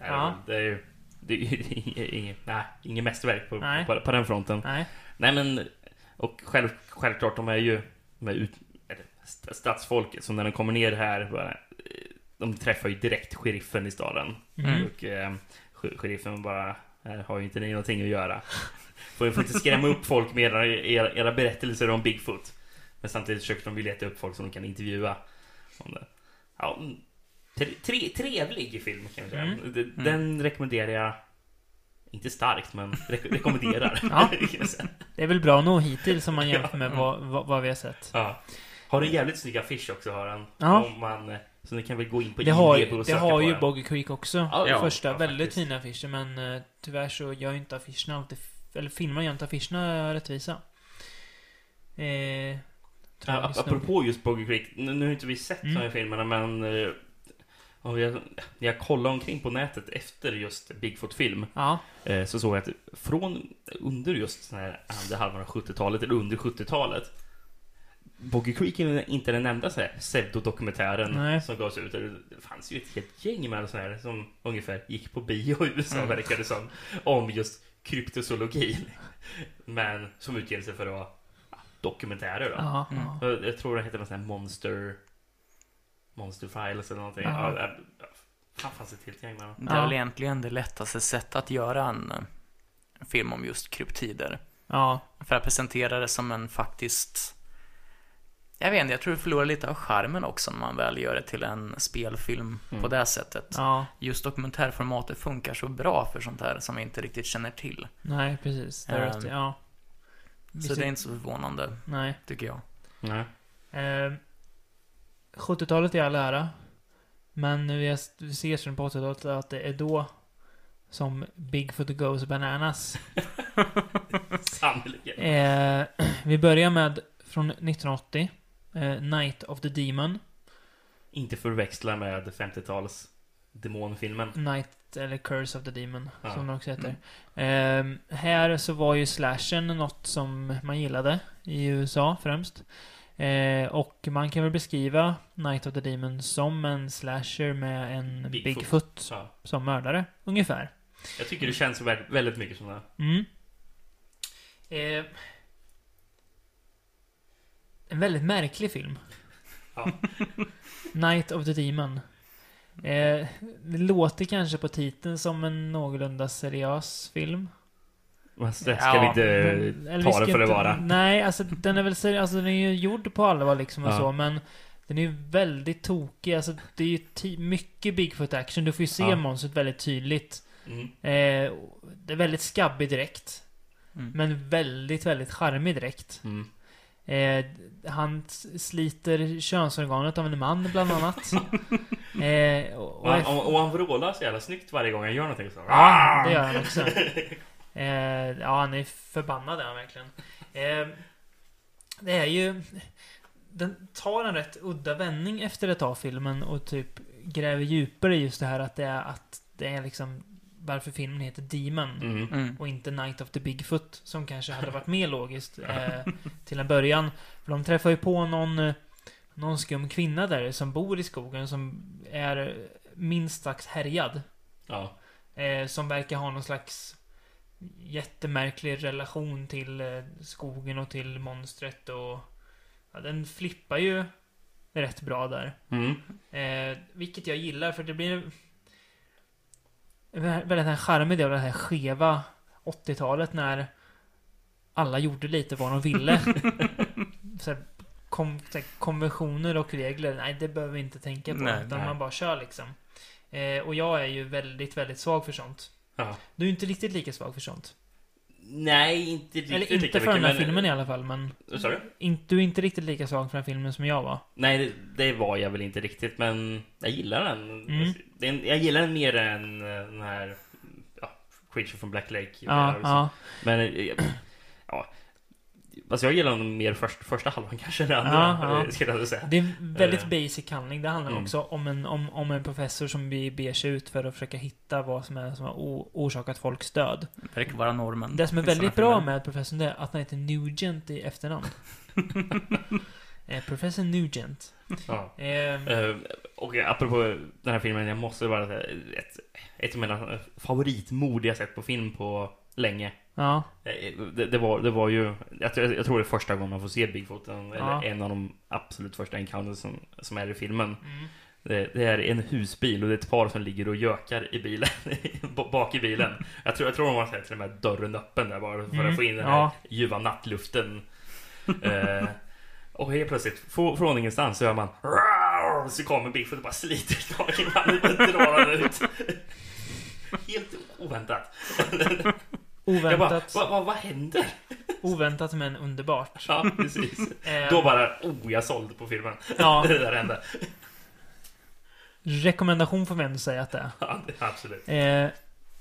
Det är ju inget mästerverk på den fronten. Nej, men... Och självklart, de är ju... stadsfolket som när de kommer ner här, de träffar ju direkt sheriffen i staden. Och sheriffen bara, här har ju inte ni någonting att göra. Får ju faktiskt skrämma upp folk med era berättelser om Bigfoot. Men samtidigt försöker de ju leta upp folk som de kan intervjua. åtminstone. Ja, trevlig film kan jag säga. Den rekommenderar jag. Inte starkt, men rekommenderar. Ja. Det är väl bra nog hittills som man jämför med vad vi har sett. Ja. Har en jävligt snygga fish också, har han. Ja. Om man, så ni kan väl gå in på IMDb och söka på den. Det har ju Boggy Creek också. Ja, första väldigt fina affischer, men tyvärr så gör inte affischerna alltid, eller filmar ju inte affischerna rättvisa. Apropå just Boggy Creek, nu har inte vi sett de här filmerna, men jag kollade omkring på nätet efter just Bigfoot-film. Ja. Så såg jag att från under just den här andra halvan av 70-talet eller under 70-talet, Boggy Creek är inte den enda så här pseudodokumentären som gavs ut. Det fanns ju ett helt gäng med så här som ungefär gick på bio i USA, verkade som, om just kryptozoologi, men som utger sig för att vara dokumentärer då. Jag tror det heter någon sån här Monster Files eller någonting. Det fanns ett helt gäng med dem. Det är väl egentligen det lättaste sättet att göra en film om just kryptider. Ja. För att presentera det som en faktiskt, jag vet inte, jag tror det förlorar lite av charmen också när man väl gör det till en spelfilm på det sättet. Ja. Just dokumentärformatet funkar så bra för sånt här som vi inte riktigt känner till. Nej, precis. Det är rätt, ja. Så det är inte så förvånande, nej, tycker jag. Nej. 70-talet är all ära, men vi ser sen på 80-talet att det är då som Bigfoot goes bananas. Sannolikt. Vi börjar med från 1980, Night of the Demon. Inte förväxla med 50-tals demonfilmen. Night eller Curse of the Demon, som den också heter. Här så var ju slashen något som man gillade i USA främst. Och man kan väl beskriva Night of the Demon som en slasher med en Bigfoot som mördare, ungefär. Jag tycker det känns väldigt mycket som det. En väldigt märklig film. Night of the Demon. Det låter kanske på titeln som en någorlunda seriös film. Man ska inte ta det för det vara. Nej, alltså den är väl seriös, alltså den är ju gjord på allvar liksom och så, men den är ju väldigt tokig. Alltså det är ju mycket Bigfoot action. Du får ju se monstret väldigt tydligt. Det är väldigt skabbig direkt. Men väldigt, väldigt charmig direkt. Han sliter könsorganet av en man bland annat. Och han vrålar så jävla snyggt varje gång han gör någonting så. Det gör han också. Han är förbannad där verkligen. Det är ju, den tar en rätt udda vändning efter ett tag filmen och typ gräver djupare i just det här att det är liksom varför filmen heter Demon och inte Night of the Bigfoot, som kanske hade varit mer logiskt till en början. För de träffar ju på någon skum kvinna där som bor i skogen, som är minst sagt härjad, som verkar ha någon slags jättemärklig relation till skogen och till monstret, och den flippar ju rätt bra där, vilket jag gillar, för det blir väldigt en charmig del av det här skeva 80-talet när alla gjorde lite vad de ville. Konventioner och regler, nej, det behöver vi inte tänka på, utan man bara kör liksom. Och jag är ju väldigt, väldigt svag för sånt. Ja. Du är inte riktigt lika svag för sånt. Nej, inte riktigt. Eller inte för den här filmen i alla fall, men du är inte riktigt lika svag för den här filmen som jag var. Nej, det var jag väl inte riktigt, men jag gillar den. Jag gillar den mer än den här Creature from Black Lake. Men alltså jag gillar den mer första halvan kanske än andra, skulle jag säga. Det är väldigt basic handling. Det handlar också om en professor som ber sig ut för att försöka hitta vad som har orsakat folks död. Det verkar vara normen. Det som är väldigt bra med professorn är att han heter Nugent i efternamn. Professor Nugent. Och apropå den här filmen, jag måste bara säga ett av mina favoritmord jag sett på film på länge. Ja. Det var ju, jag tror det är första gången man får se Bigfoot, eller en av de absolut första encounters som är i filmen. Det är en husbil och det är ett par som ligger och gökar i bilen, bak i bilen. Jag tror de har sett den här dörren öppen där bara för att få in den här ljuva nattluften. Och helt plötsligt från ingenstans så hör man honom så kommer Biffet och bara sliter tag i mannen och drar honom ut. Helt oväntat. Oväntat. Vad händer? Oväntat men underbart. Ja, precis. Då bara, jag sålde på filmen. Ja. Det där hände. Rekommendation får vi ändå säga att det är. Ja, absolut.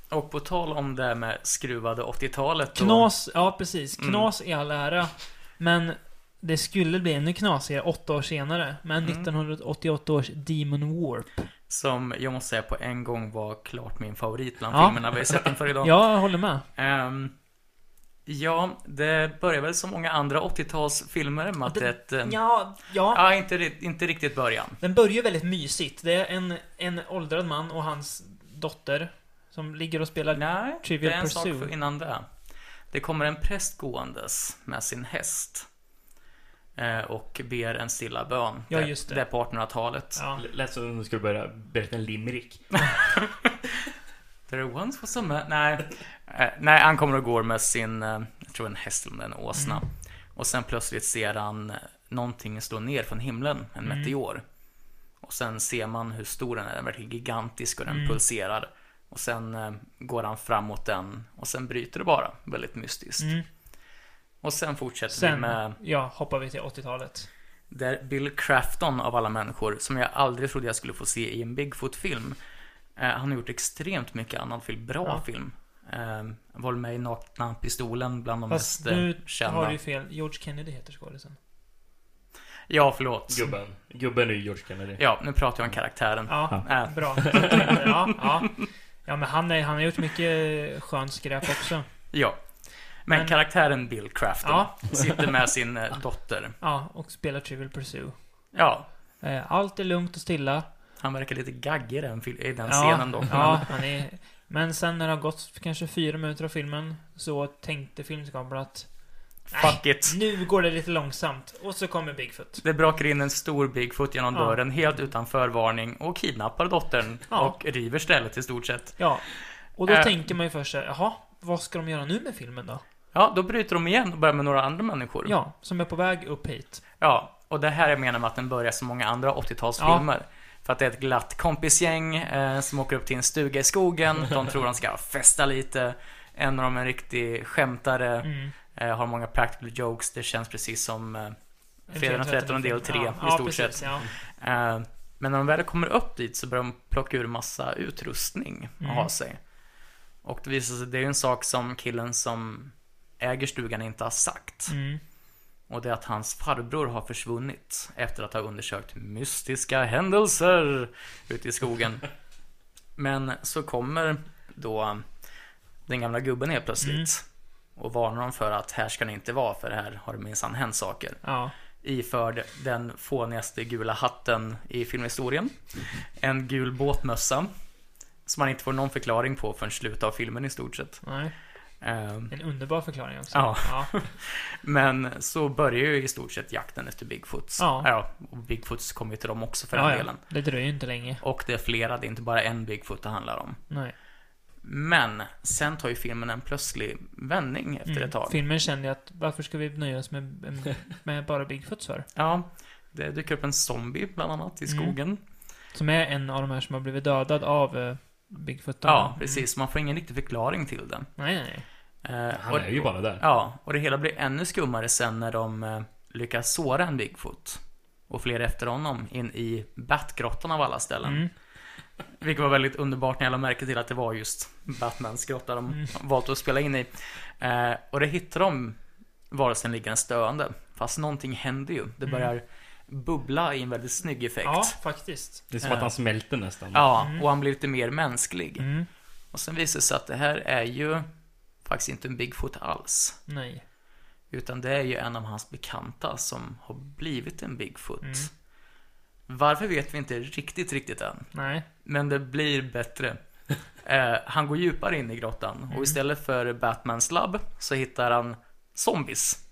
Och på tal om det här med skruvade 80-talet. Knas, och... ja precis. Knas i all ära. Men det skulle bli ännu knasigare 8 år senare. Men 1988 års Demon Warp. Som jag måste säga på en gång var klart min favorit bland filmerna vi har sett inför idag. Ja, jag håller med. Ja, det börjar väl som många andra 80-talsfilmer med inte riktigt början. Den börjar väldigt mysigt. Det är en åldrad man och hans dotter som ligger och spelar Trivial Pursuit. Nej, det är en sak innan det. Det kommer en präst gåendes med sin häst och ber en stilla bön. Ja, just det. Det är på 1800-talet. Ja. Lät som om du skulle börja berätta en limerick. There once was a man... Nej, han kommer och går med sin, jag tror en häst eller en åsna. Mm. Och sen plötsligt ser han någonting slå ner från himlen, en meteor. Och sen ser man hur stor den är, den verkligen gigantisk och den pulserar. Och sen går han framåt den och sen bryter det bara, väldigt mystiskt. Och sen fortsätter vi med... Ja, hoppar vi till 80-talet. Där Bill Crafton av alla människor, som jag aldrig trodde jag skulle få se i en Bigfoot-film. Han har gjort extremt mycket annat bra film. Var med i Nakna pistolen bland de mest kända. Har du fel, George Kennedy heter skådespelaren. Ja, förlåt. Gubben är George Kennedy. Ja, nu pratar jag om karaktären. Ja, bra. Ja, men han har gjort mycket skönt skräp också. Ja. Men karaktären Bill Crafton sitter med sin dotter. Ja, och spelar Trivial Pursuit. Ja. Allt är lugnt och stilla. Han verkar lite gaggig i den scenen då. Ja, han är... Men sen när det har gått kanske 4 minuter av filmen så tänkte filmskaparen att fuck it. Nu går det lite långsamt. Och så kommer Bigfoot. Det brakar in en stor Bigfoot genom dörren helt utan förvarning och kidnappar dottern och river stället i stort sett. Ja. Och då tänker man ju först sig, jaha, vad ska de göra nu med filmen då? Ja, då bryter de igen och börjar med några andra människor. Ja, som är på väg upp hit. Ja, och det här jag menar med att den börjar som många andra 80-talsfilmer. Ja. För att det är ett glatt kompisgäng som åker upp till en stuga i skogen. De tror de ska festa lite. En av dem är en riktig skämtare. Har många practical jokes. Det känns precis som Fredag den 13 del 3 i stort sett. Ja. Men när de väl kommer upp dit så börjar de plocka ur massa utrustning och ha sig. Och det visar sig, det är ju en sak som killen som äger stugan inte har sagt. Och det är att hans farbror har försvunnit efter att ha undersökt mystiska händelser ute i skogen. Men så kommer då den gamla gubben helt plötsligt och varnar dem för att här ska ni inte vara, för här har det minsann hänt saker. Ja. Iförd den fånigaste gula hatten i filmhistorien. En gul båtmössa som man inte får någon förklaring på förrän slutet av filmen i stort sett. Nej. En underbar förklaring också. Ja. Men så börjar ju i stort sett jakten efter Bigfoots. Ja. Och Bigfoots kommer ju till dem också för den delen. Det dröjer ju inte länge. Och det är flera, det är inte bara en Bigfoot det handlar om. Nej. Men sen tar ju filmen en plötslig vändning efter ett tag. Filmen kände att varför ska vi nöja oss med bara Bigfoots för? Ja, det dyker upp en zombie bland annat i skogen. Som är en av de här som har blivit dödad av Bigfoot. Ja, precis. Man får ingen riktig förklaring till den. Nej. Han är ju bara där. Ja, och det hela blir ännu skummare sen när de lyckas såra en Bigfoot och fler efter honom in i Batgrottan av alla ställen. Vilket var väldigt underbart när jag märkte till att det var just Batmans grotta de valt att spela in i. Och det hittar de vare sig ligger en störande. Fast någonting händer ju. Det börjar bubbla i en väldigt snygg effekt. Ja, faktiskt. Det är som att han smälter nästan. Ja, och han blir lite mer mänsklig. Och sen visar det sig att det här är ju faktiskt inte en Bigfoot alls. Nej. Utan det är ju en av hans bekanta som har blivit en Bigfoot. Varför vet vi inte riktigt än. Nej. Men det blir bättre. Han går djupare in i grottan. Och istället för Batmans labb så hittar han zombies.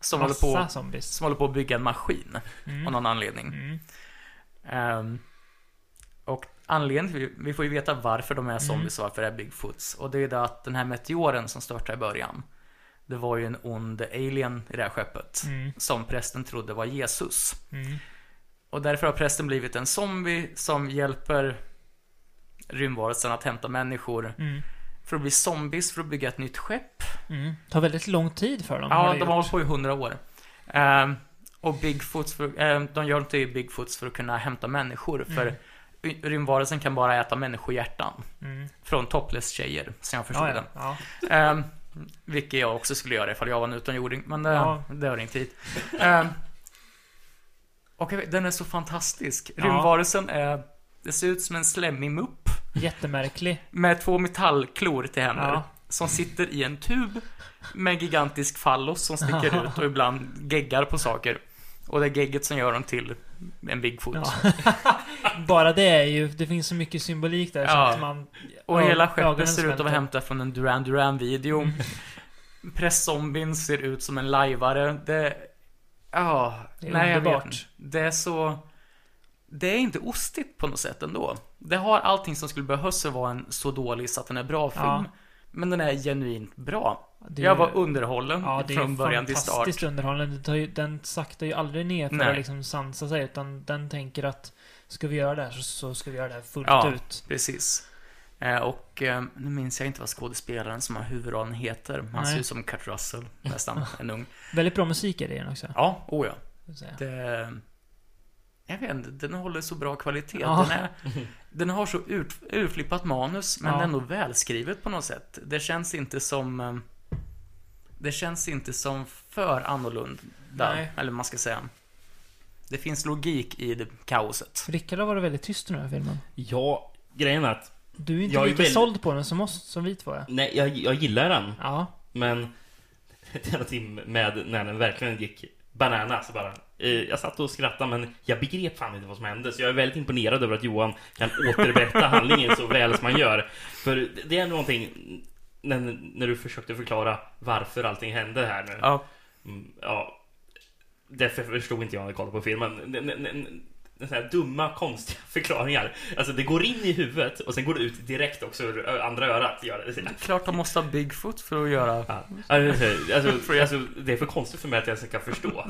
Som håller på att bygga en maskin av någon anledning. Och anledningen, vi får ju veta varför de är zombies och varför det är Bigfoots. Och det är det att den här meteoren som störtade i början, det var ju en ond alien i det här skeppet som prästen trodde var Jesus. Och därför har prästen blivit en zombie som hjälper rymdvarelsen att hämta människor för att bli zombies, för att bygga ett nytt skepp. Det tar väldigt lång tid för dem. Ja, de har hållit på i 100 år. Och Bigfoots de gör inte Bigfoots för att kunna hämta människor, för rymdvarelsen kan bara äta människohjärtan från topless tjejer, som jag förstod den. Vilket jag också skulle göra ifall jag var en utomjording, men det hör inte hit. Okej, den är så fantastisk. Rymdvarelsen är, det ser ut som en slemmig mupp. Jättemärklig. Med 2 metallklor till händer som sitter i en tub med gigantisk fallos som sticker ut och ibland geggar på saker. Och det är gegget som gör dem till en Bigfoot. Bara det är ju, det finns så mycket symbolik där så att man, och hela skeppet ser ut att vara hämtat från en Duran Duran-video. Presszombin ser ut som en lajvare. Det är underbart. Det är så, det är inte ostigt på något sätt ändå. Det har allting som skulle behövas vara en så dålig så att den är bra film, men den är genuint bra. Jag var underhållen från början till start. Fantastiskt underhållen. Den saktar ju aldrig ner för att liksom sansa sig, utan den tänker att ska vi göra det här så ska vi göra det här fullt ut. Precis. Och nu minns jag inte vad skådespelaren som har huvudrollen heter. Han ser ut som Kurt Russell nästan, en ung. Väldigt bra musik är det den också. Ja, jag vet inte, den håller så bra kvalitet. Den har så urflippat manus, men den är nog välskrivet på något sätt. Det känns inte som för annorlunda. Eller man ska säga, det finns logik i det kaoset. Rickard har varit väldigt tyst nu i filmen. Ja, grejen är att du är inte lika såld på den som vi två är. Nej, jag gillar den. Men när den verkligen gick banana så bara, jag satt och skrattade, men jag begrep fan inte vad som hände. Så jag är väldigt imponerad över att Johan kan återberätta handlingen så väl som man gör. För det är någonting när du försökte förklara varför allting hände här nu. Därför förstod inte jag när jag kollade på filmen. Så här dumma, konstiga förklaringar. Alltså det går in i huvudet och sen går det ut direkt också ur andra örat. Det är klart de måste ha Bigfoot för att göra. Alltså, det är för konstigt för mig att jag ska förstå.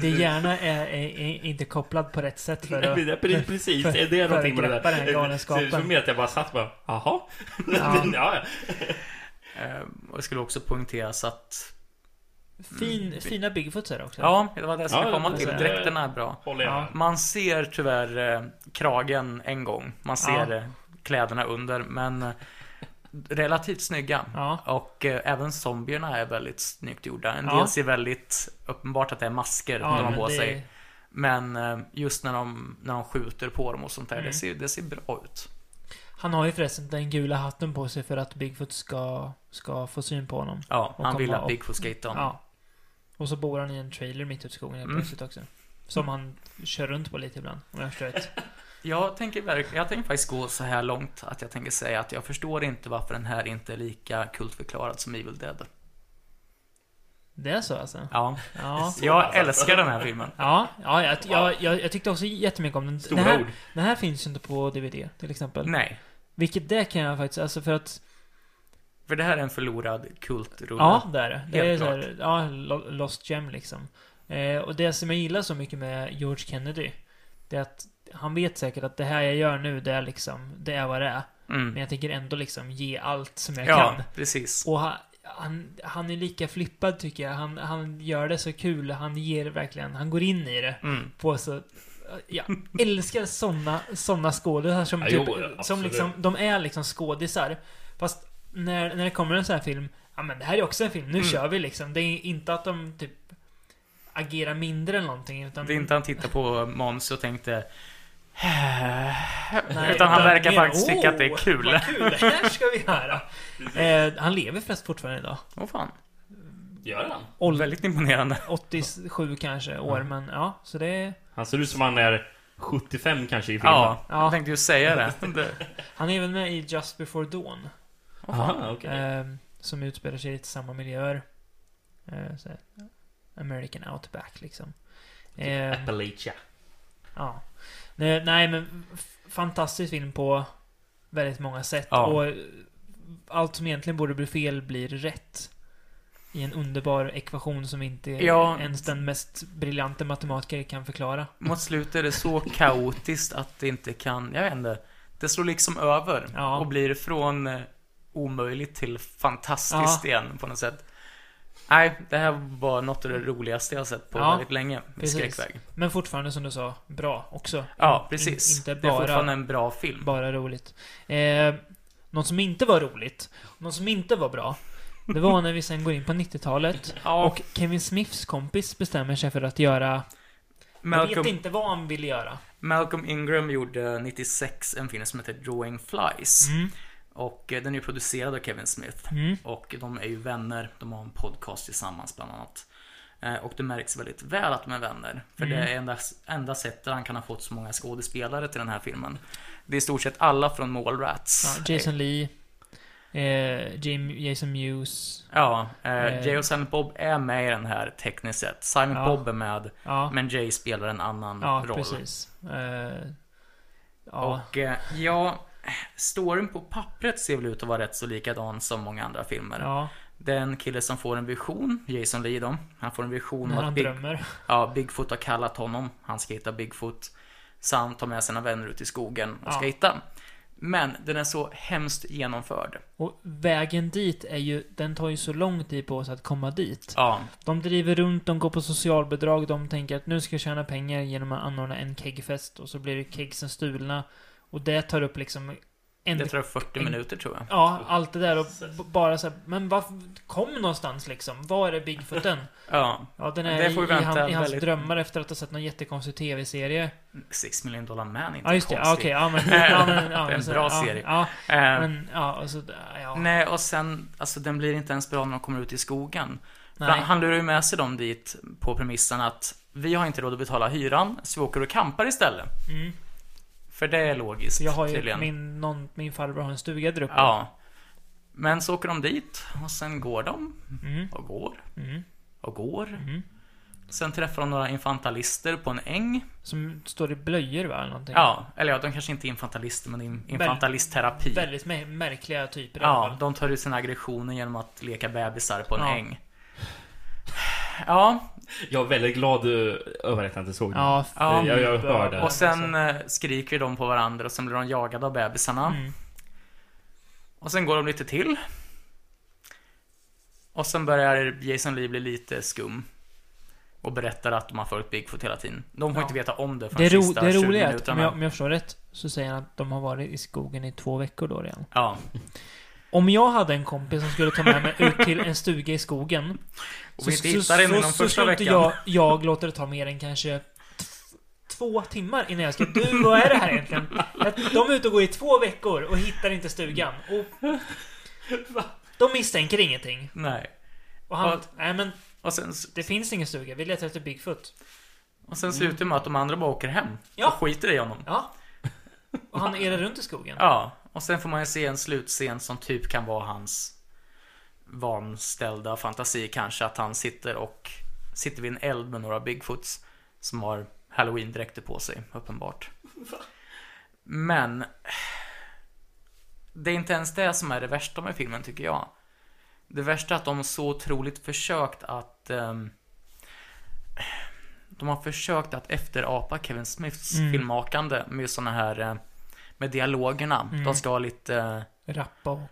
Det gärna är inte kopplad på rätt sätt för att, precis, det är någonting med det där. För mig att jag bara satt bara, aha. Jag skulle också poängtera att fina Bigfoots är det också. Det var det jag skulle komma till. Dräkterna är bra. Man ser tyvärr kragen en gång. Man ser kläderna under, men relativt snygga. Och även zombierna är väldigt snyggt gjorda. En del ser väldigt uppenbart att det är masker de har på sig. Men just när de skjuter på dem och sånt där, det ser bra ut. Han har ju förresten den gula hatten på sig för att Bigfoot ska få syn på honom. Han vill att Bigfoot ska hitta honom. Och så bor han i en trailer mitt ute i skogen också, som han kör runt på lite ibland, om jag förstår rätt. Jag tänker faktiskt gå så här långt att jag tänker säga att jag förstår inte varför den här inte är lika kultförklarad som Evil Dead. Det är så alltså. Jag älskar den här filmen. Jag tyckte också jättemycket om den. Den här finns ju inte på DVD till exempel. Nej. Vilket det kan jag faktiskt, alltså för det här är en förlorad kultrulle. Det är det. Det är så här, lost gem liksom. Och det som jag gillar så mycket med George Kennedy, det är att han vet säkert att det här jag gör nu, det är vad det är. Men jag tänker ändå liksom ge allt som jag kan. Ja, precis. Och han är lika flippad tycker jag. Han gör det så kul. Han ger verkligen, han går in i det på så. Jag älskar såna skådisar som liksom, de är liksom skådisar. Fast när det kommer en sån här film, men det här är också en film, nu kör vi liksom. Det är inte att de typ agerar mindre eller någonting, utan det är inte han tittar på Måns och tänkte utan han verkar faktiskt tycka att det är kul. Vad kul, det här ska vi höra. Han lever förresten fortfarande idag. Fan. Gör han? Väldigt imponerande. 87 kanske år, men så det. Han ser ut som han är 75 kanske i filmen. Jag tänkte ju säga det. Han är även med i Just Before Dawn. Som utspelar sig i samma miljöer. American Outback liksom. Appalachia. Nej, men fantastisk film på väldigt många sätt. Och allt som egentligen borde bli fel blir rätt. i en underbar ekvation som inte ens den mest briljanta matematiker kan förklara. Mot slutet är det så kaotiskt att det inte kan, jag vet inte, det slår liksom över och blir från omöjligt till fantastiskt igen på något sätt. Nej, det här var något av det roligaste jag har sett på väldigt länge med skräckväg. Men fortfarande, som du sa, bra också. Ja, precis. Inte bara, det är fortfarande en bra film. Bara roligt. Något som inte var roligt, något som inte var bra, det var när vi sen går in på 90-talet och Kevin Smiths kompis bestämmer sig för att göra... Jag vet inte vad han ville göra. Malcolm Ingram gjorde 96 en film som heter Drawing Flies. Mm. Och den är ju producerad av Kevin Smith. Mm. Och de är ju vänner. De har en podcast tillsammans bland annat. Och det märks väldigt väl att de är vänner. För det är enda sättet han kan ha fått så många skådespelare till den här filmen. Det är i stort sett alla från Mallrats. Ja, Jason Lee, Jason Mewes. Ja, Jay och Silent Bob är med i den här tekniskt sett. Silent Bob är med, men Jay spelar en annan roll. Precis. Och storyn på pappret ser väl ut att vara rätt så likadan som många andra filmer. Ja. Den kille som får en vision, Jason Lee då, han får en vision om att Bigfoot har kallat honom. Han ska hitta Bigfoot. Sam tar med sina vänner ut i skogen och ska hitta. Men den är så hemskt genomförd. Och vägen dit är ju, den tar ju så lång tid på oss att komma dit. Ja. De driver runt, de går på socialbidrag, de tänker att nu ska jag tjäna pengar genom att anordna en keggfest, och så blir det keggsen stulna. Och det tar upp liksom... det tar 40 minuter tror jag. Ja, allt det där och bara så här, men var kom någonstans liksom? Var är Bigfooten? Ja, den är i hans väldigt... drömmar efter att ha sett någon jättekonstig tv-serie. $6 million man, inte konstigt. Ja, okej. Ja, men det är en bra serie. Nej, och sen alltså den blir inte ens bra när de kommer ut i skogen. Han lurar ju med sig dem dit på premissen att vi har inte råd att betala hyran, så vi åker och kampar istället. Mm. För det är logiskt. Jag har ju min farbror har en stuga där uppe. Ja. Men så åker de dit och sen går de och går och går. Mm. Sen träffar de några infantilister på en äng som står i blöjor eller någonting. Ja, eller de kanske inte är infantilister, men infantilistterapi. Väldigt märkliga typer. Ja, de tar ut sina aggressioner genom att leka bebisar på en äng. Ja. Jag är väldigt glad över att jag inte såg det. Jag hörde. Och sen skriker de på varandra och sen blir de jagade av bebisarna. Och sen går de lite till. Och sen börjar Jason Lee bli lite skum och berättar att de har följt Bigfoot hela tiden. De får inte veta om det för de sista 20 minuterna. Det är roligt, om jag förstår rätt så säger han att de har varit i skogen i 2 veckor då redan. Ja. Om jag hade en kompis som skulle ta med mig ut till en stuga i skogen och så skulle inte jag låter det ta mer än kanske 2 timmar innan jag ska, vad är det här egentligen? De är ute och går i 2 veckor och hittar inte stugan. Och de misstänker ingenting. Nej. Och sen, det finns ingen stuga, vi letar efter Bigfoot. Och sen slutar det med att de andra bara åker hem och skiter i honom. Ja. Och han är runt i skogen. Ja. Och sen får man ju se en slutscen som typ kan vara hans vanställda fantasi kanske, att han sitter vid en eld med några Bigfoots som har Halloween-dräkter på sig, uppenbart. Men det är inte ens det som är det värsta med filmen, tycker jag. Det värsta är att de så otroligt försökt att de har försökt att efterapa Kevin Smiths filmmakande med såna här med dialogerna. De ska ha lite rappa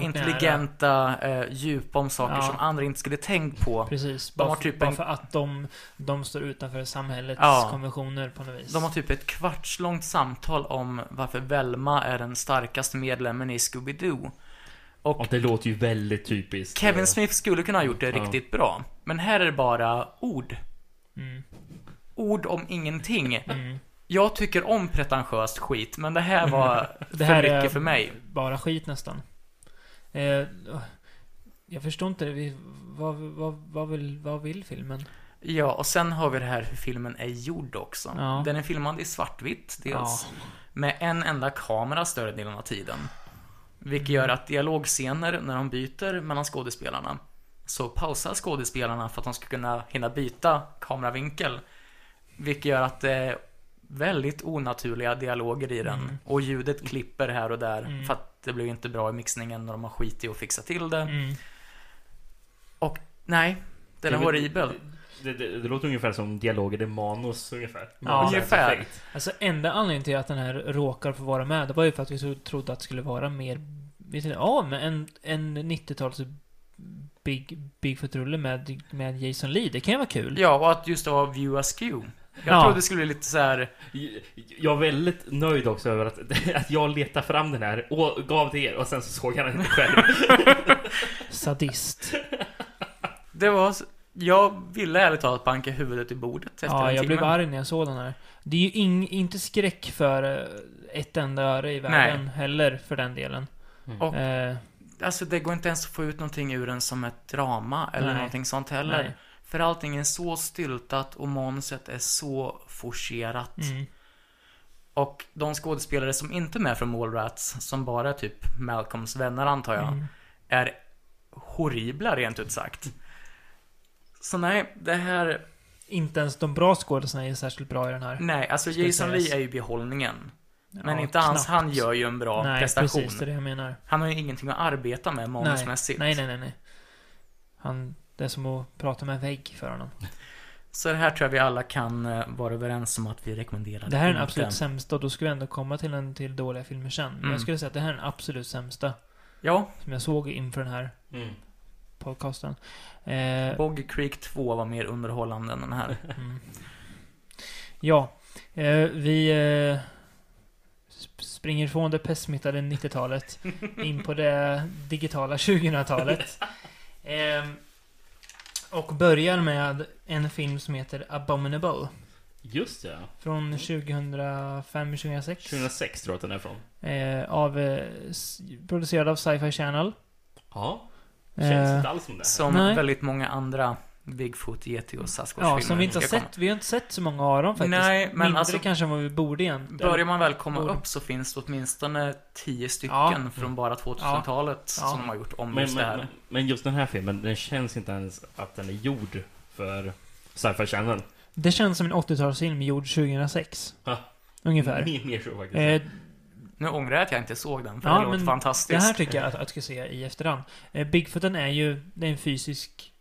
intelligenta, djupa om saker som andra inte skulle tänkt på. Precis, bara för att de står utanför samhällets konventioner på något vis. De har typ ett kvartslångt samtal om varför Velma är den starkaste medlemmen i Scooby-Doo. Och det låter ju väldigt typiskt. Kevin Smith skulle kunna ha gjort det riktigt bra. Men här är det bara ord. Ord om ingenting. Jag tycker om pretentiöst skit, men det här var det här för mycket för mig. Bara skit nästan. Jag förstår inte det. Vad vill filmen? Ja, och sen har vi det här hur filmen är gjord också. Ja. Den är filmad i svartvitt dels. Ja. Med en enda kamera större delen av tiden. Vilket gör att dialogscener när de byter mellan skådespelarna, så pausar skådespelarna för att de ska kunna hinna byta kameravinkel. Vilket gör att väldigt onaturliga dialoger i den. Och ljudet klipper här och där för att det blev inte bra i mixningen när de har skitit och fixat till det. Nej, den är horribel. Det låter ungefär som dialoger i manus ungefär. Ja, ungefär. Alltså enda anledningen till att den här råkar få vara med, det var ju för att vi trodde att det skulle vara mer, ja, men en 90-tals big förtrulle med Jason Lee. Det kan ju vara kul. Ja, och att just det var View Askew. Jag trodde det skulle bli lite så här. Jag är väldigt nöjd också över att jag letar fram den här och gav till er och sen så såg jag den inte själv. Sadist. Det var jag ville ärligt talat banka huvudet i bordet efter den timmen. Ja, jag blev arg när jag såg den här. Det är ju inte skräck för ett enda öre i världen. Nej. Heller för den delen. Mm. Och alltså det går inte ens att få ut någonting ur den som ett drama eller någonting sånt heller. Nej. För allting är så styltat och manuset är så forcerat. Mm. Och de skådespelare som inte är med från Mallrats, som bara typ Malcolms vänner antar jag, är horribla rent ut sagt. Så nej, det här... Inte ens de bra skådespelarna är särskilt bra i den här. Nej, alltså Jason Lee är ju behållningen. Men ja, inte alls, han gör ju en bra prestation. Precis, det är det jag menar. Han har ju ingenting att arbeta med manusmässigt. Nej. Det är som att prata med en vägg för honom. Så det här tror jag vi alla kan vara överens om att vi rekommenderar. Det här är den absolut sämsta. Då skulle vi ändå komma till en till dåliga filmer sen. Men jag skulle säga att det här är den absolut sämsta. Ja. Som jag såg inför den här podcasten. Boggy Creek 2 var mer underhållande än den här. Ja. Vi springer från det pestsmittade 90-talet in på det digitala 2000-talet. Och börjar med en film som heter Abominable. Just det. Från 2005-2006. 2006 tror jag att den är från. Producerad av Sci-Fi Channel. Ja, känns inte alls som det. Som väldigt många andra Bigfoot, Yeti och Sasquatch-filmer. Ja, som vi inte har sett. Vi har inte sett så många av dem faktiskt. Nej, men mindre alltså, kanske än vad vi borde egentligen. Börjar man väl komma upp så finns det åtminstone 10 stycken från bara 2000-talet som de har gjort om just det här. Men just den här filmen, den känns inte ens att den är gjord för Sci-Fi Channel. Det känns som en 80-talsfilm gjord 2006. Ha. Ungefär. Mer så faktiskt. Nu ångrar jag att jag inte såg den, för det låter fantastiskt. Det här tycker jag att jag ska se i efterhand. Bigfooten är ju en fysisk...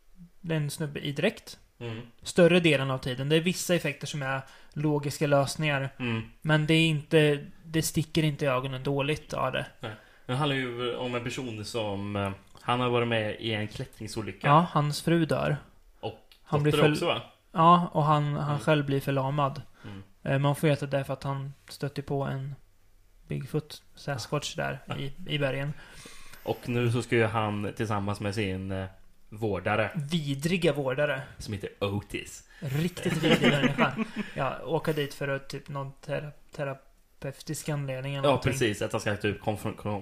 Det är en snubbe i direkt. Större delen av tiden. Det är vissa effekter som är logiska lösningar. Men det är inte, det sticker inte i ögonen dåligt av det. Nej. Det handlar ju om en person som... Han har varit med i en klättringsolycka. Ja, hans fru dör. Och han blir också, va? Ja, och han själv blir förlamad. Man får veta det för att han stötte på en Bigfoot Sasquatch där i bergen. Och nu så ska ju han tillsammans med sin... vidriga vårdare som heter Otis, riktigt vidrig människa. Ja, åka dit för att typ någon terapeutisk anledning eller någonting. Precis, att han ska typ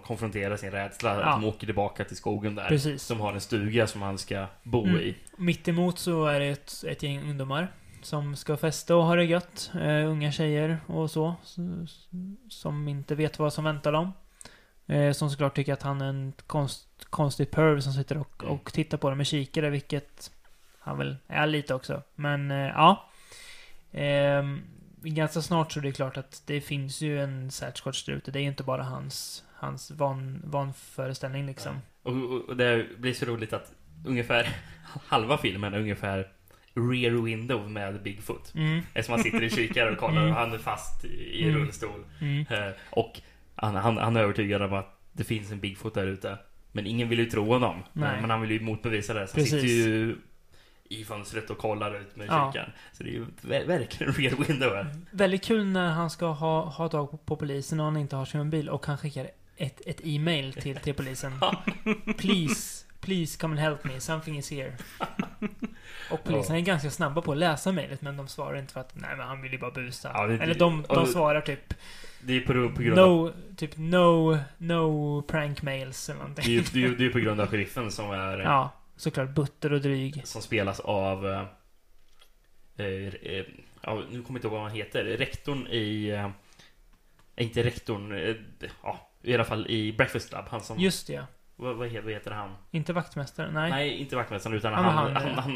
konfrontera sin rädsla, att de åker tillbaka till skogen där. Precis. Som har en stuga som han ska bo i. Mitt emot så är det ett gäng ungdomar som ska festa och ha det gött, unga tjejer och så som inte vet vad som väntar dem. Som såklart tycker att han är en konstig perv som sitter och tittar på dem med kikare, vilket han väl är lite också. Men ganska snart så är det klart att det finns ju en Sasquatch där ute. Det är ju inte bara hans vanföreställning liksom. Ja. Och det blir så roligt att ungefär halva filmen är ungefär rear window med Bigfoot. Eftersom han sitter i kikare och kollar och han är fast i rullstol. Och han är övertygad om att det finns en Bigfoot där ute. Men ingen vill ju tro honom. Nej. Men han vill ju motbevisa det. Så han sitter ju i fönstret och kollar ut med kyrkan. Så det är ju verkligen real window här. Väldigt kul när han ska ha tag på polisen och han inte har sin bil. Och han skickar ett e-mail till polisen. Please come and help me. Something is here. Och polisen är ganska snabba på att läsa mejlet. Men de svarar inte för att nej, men han vill ju bara busa. Ja, eller de svarar typ... Det är på grund av... No prank mails eller någonting. Det är på grund av sheriffen som är... Ja, såklart butter och dryg. Som spelas av... nu kommer jag inte ihåg vad han heter. Rektorn i... inte rektorn... i alla fall i Breakfast Club. Han som... Just det, ja. Vad heter han? Inte vaktmästaren, nej. Nej, inte vaktmästaren, utan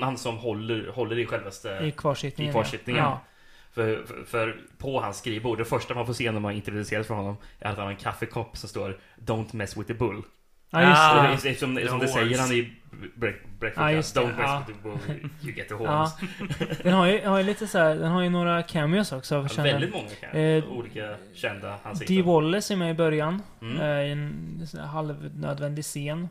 han som håller i självaste... I kvarsittningen. Ja. För på hans skrivbord, det första man får se när man introduceras för honom är att han har en kaffekopp som står Don't mess with the bull. Ja, just det. Eftersom det säger han i Breakfast Club. Don't break you get the horns. Den har ju lite så här, den har ju några cameos också. Väldigt många cameos, olika kända ansikten. Dee Wallace är med i början i en halvnödvändig scen.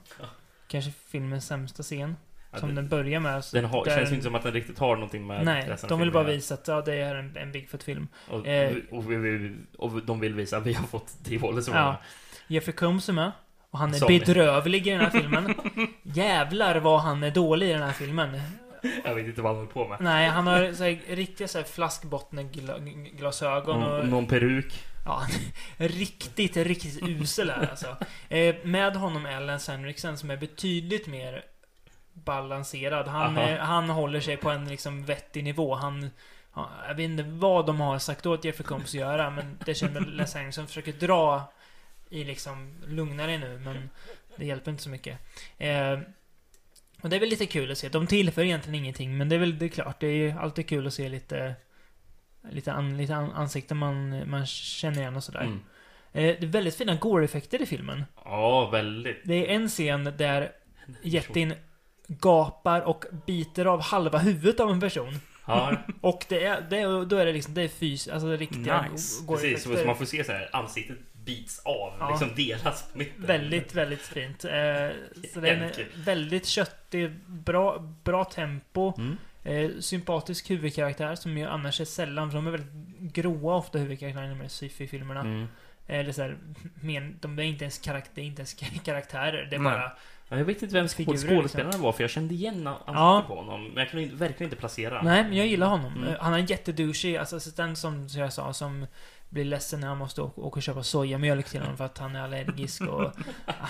Kanske filmens sämsta scen. Som den börjar med. Det känns inte som att den riktigt har någonting med. Nej, de vill bara visa att det är en Bigfoot-film. Och de vill visa att vi har fått Dee Wallace. Ja. Jeffrey Combs är med. Och han är bedrövlig i den här filmen. Jävlar vad han är dålig i den här filmen. Jag vet inte vad han håller på med. Nej, han har så här, riktiga så här flaskbottenglasögon. Och någon peruk. Ja, riktigt usel här, alltså. Med honom Ellen Henriksen som är betydligt mer balanserad. Han håller sig på en liksom vettig nivå. Jag vet inte vad de har sagt åt Jeffrey Combs att göra, men det känner Ellen Henriksen försöker dra i liksom lugna dig nu, men det hjälper inte så mycket. Och det är väl lite kul att se. De tillför egentligen ingenting, men det är klart. Det är ju alltid kul att se lite ansikten man känner igen och sådär. Det är väldigt fina gore-effekter i filmen. Ja, väldigt. Det är en scen där jättin gapar och biter av halva huvudet av en person. Ja. Och det är fys, alltså det riktiga nice. Precis, så man får se så här ansiktet bits av, liksom delas på mitten. Väldigt, väldigt fint. Så den är väldigt köttig, bra tempo, sympatisk huvudkaraktär som ju annars är sällan, för de är väldigt gråa ofta huvudkaraktärerna med sci-fi-filmerna. Eller så här, de är inte ens karaktärer, det är bara... Jag vet inte vem skådespelaren var, för jag kände igen ansiktet på honom, men jag kunde verkligen inte placera. Nej, men jag gillar honom. Han är jätteduschig, alltså assistent som jag sa, som blir ledsen när han måste åka och köpa sojamjölk till honom för att han är allergisk. Och,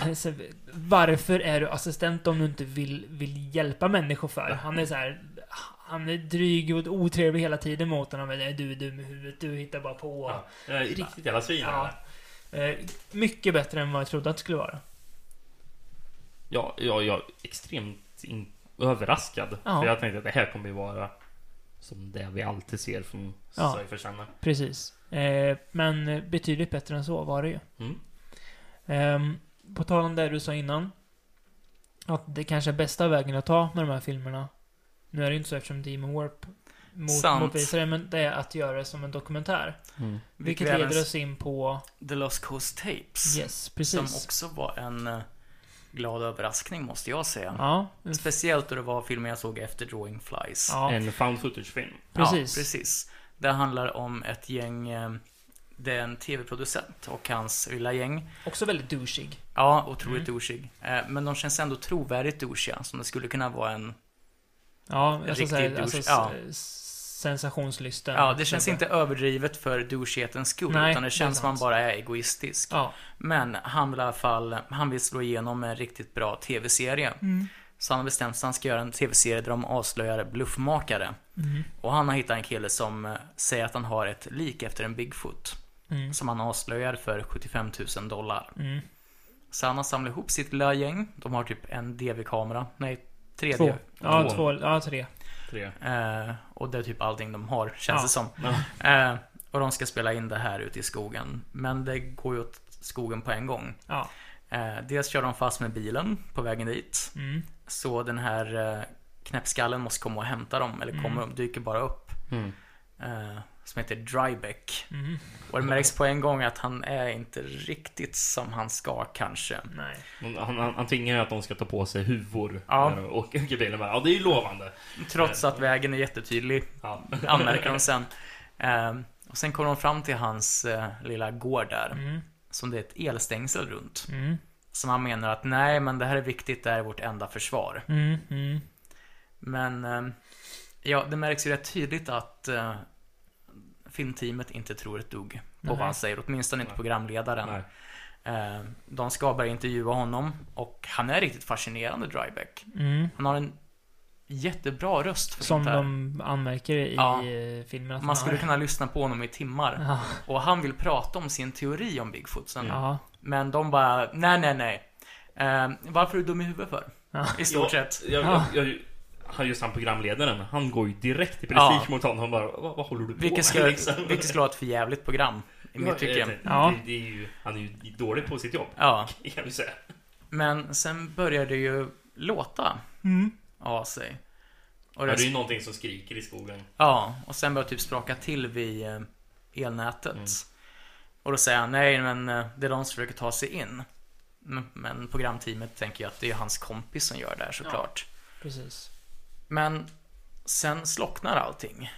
alltså, varför är du assistent om du inte vill hjälpa människor för? Han är så här, han är dryg och otrevlig hela tiden mot honom. Du är dum i huvudet, du hittar bara på. Ja, riktigt jävla svin. Ja. Mycket bättre än vad jag trodde att det skulle vara. Ja, jag är extremt överraskad. För jag tänkte att det här kommer ju vara som det vi alltid ser från Sci-fi-känna. Precis. Men betydligt bättre än så var det ju. På tal om det du sa innan, att det kanske är bästa vägen att ta med de här filmerna. Nu är det inte så eftersom Demon Warp motvisar det, men det är att göra det som en dokumentär. Vilket leder oss in på The Lost Coast Tapes. Yes, precis. Som också var en... glad överraskning måste jag säga. Ja. Speciellt då det var filmen jag såg efter Drawing Flies. Ja. En found footage-film. Precis. Ja, precis. Det handlar om ett gäng, det är en tv-producent och hans lilla gäng. Också väldigt douchig. Ja, otroligt douchig. Men de känns ändå trovärdigt douchiga, som det skulle kunna vara en riktig douche. Alltså, sensationslysten. Ja, det känns inte överdrivet för douchighetens skull. Nej, utan det känns man bara är egoistisk. Ja. Men han vill i alla fall slå igenom en riktigt bra tv-serie. Så han har bestämt sig att han ska göra en tv-serie där de avslöjar bluffmakare. Och han har hittat en kille som säger att han har ett lik efter en Bigfoot. Som han avslöjar för $75,000. Så han har samlat ihop sitt lilla gäng. De har typ en DV-kamera. Nej, 3D. Två. Ja, tre. Och det är typ allting de har, känns det som. Och de ska spela in det här ute i skogen. Men det går ju åt skogen på en gång. Dels kör de fast med bilen på vägen dit. Så den här knäppskallen måste komma och hämta dem. Eller dyker bara upp. Som heter Drybeck. Och det märks på en gång att han är inte riktigt som han ska kanske. Nej. Han tvingar att de ska ta på sig huvor och bilen. Ja, det är ju lovande. Trots att vägen är jättetydlig. Anmärker de sen. Och sen kommer de fram till hans lilla gård där. Som det är ett elstängsel runt. Som han menar att nej, men det här är viktigt. Det här är vårt enda försvar. Men det märks ju rätt tydligt att... filmteamet inte tror ett dugg på vad han säger, åtminstone inte programledaren. De ska bara intervjua honom och han är riktigt fascinerande, Drybeck. Han har en jättebra röst. Som de anmärker i filmen. Man skulle kunna lyssna på honom i timmar. Och han vill prata om sin teori om Bigfoot sen. Men de bara, nej. Varför är du dum i huvudet för? I stort sett. Han programledaren, han går ju direkt i prestige mot honom. Han bara, vad håller du på med? Vilket skulle vara ett förjävligt program i mitt tycke. Han är ju dålig på sitt jobb, kan jag säga. Men sen börjar det ju låta av sig. Och det är ju någonting som skriker i skogen. Ja, och sen börjar typ spraka till vid elnätet. Och då säger han, nej men det är de som försöker ta sig in. Men programteamet tänker ju att det är hans kompis som gör det här såklart. Ja, precis. Men sen slocknar allting.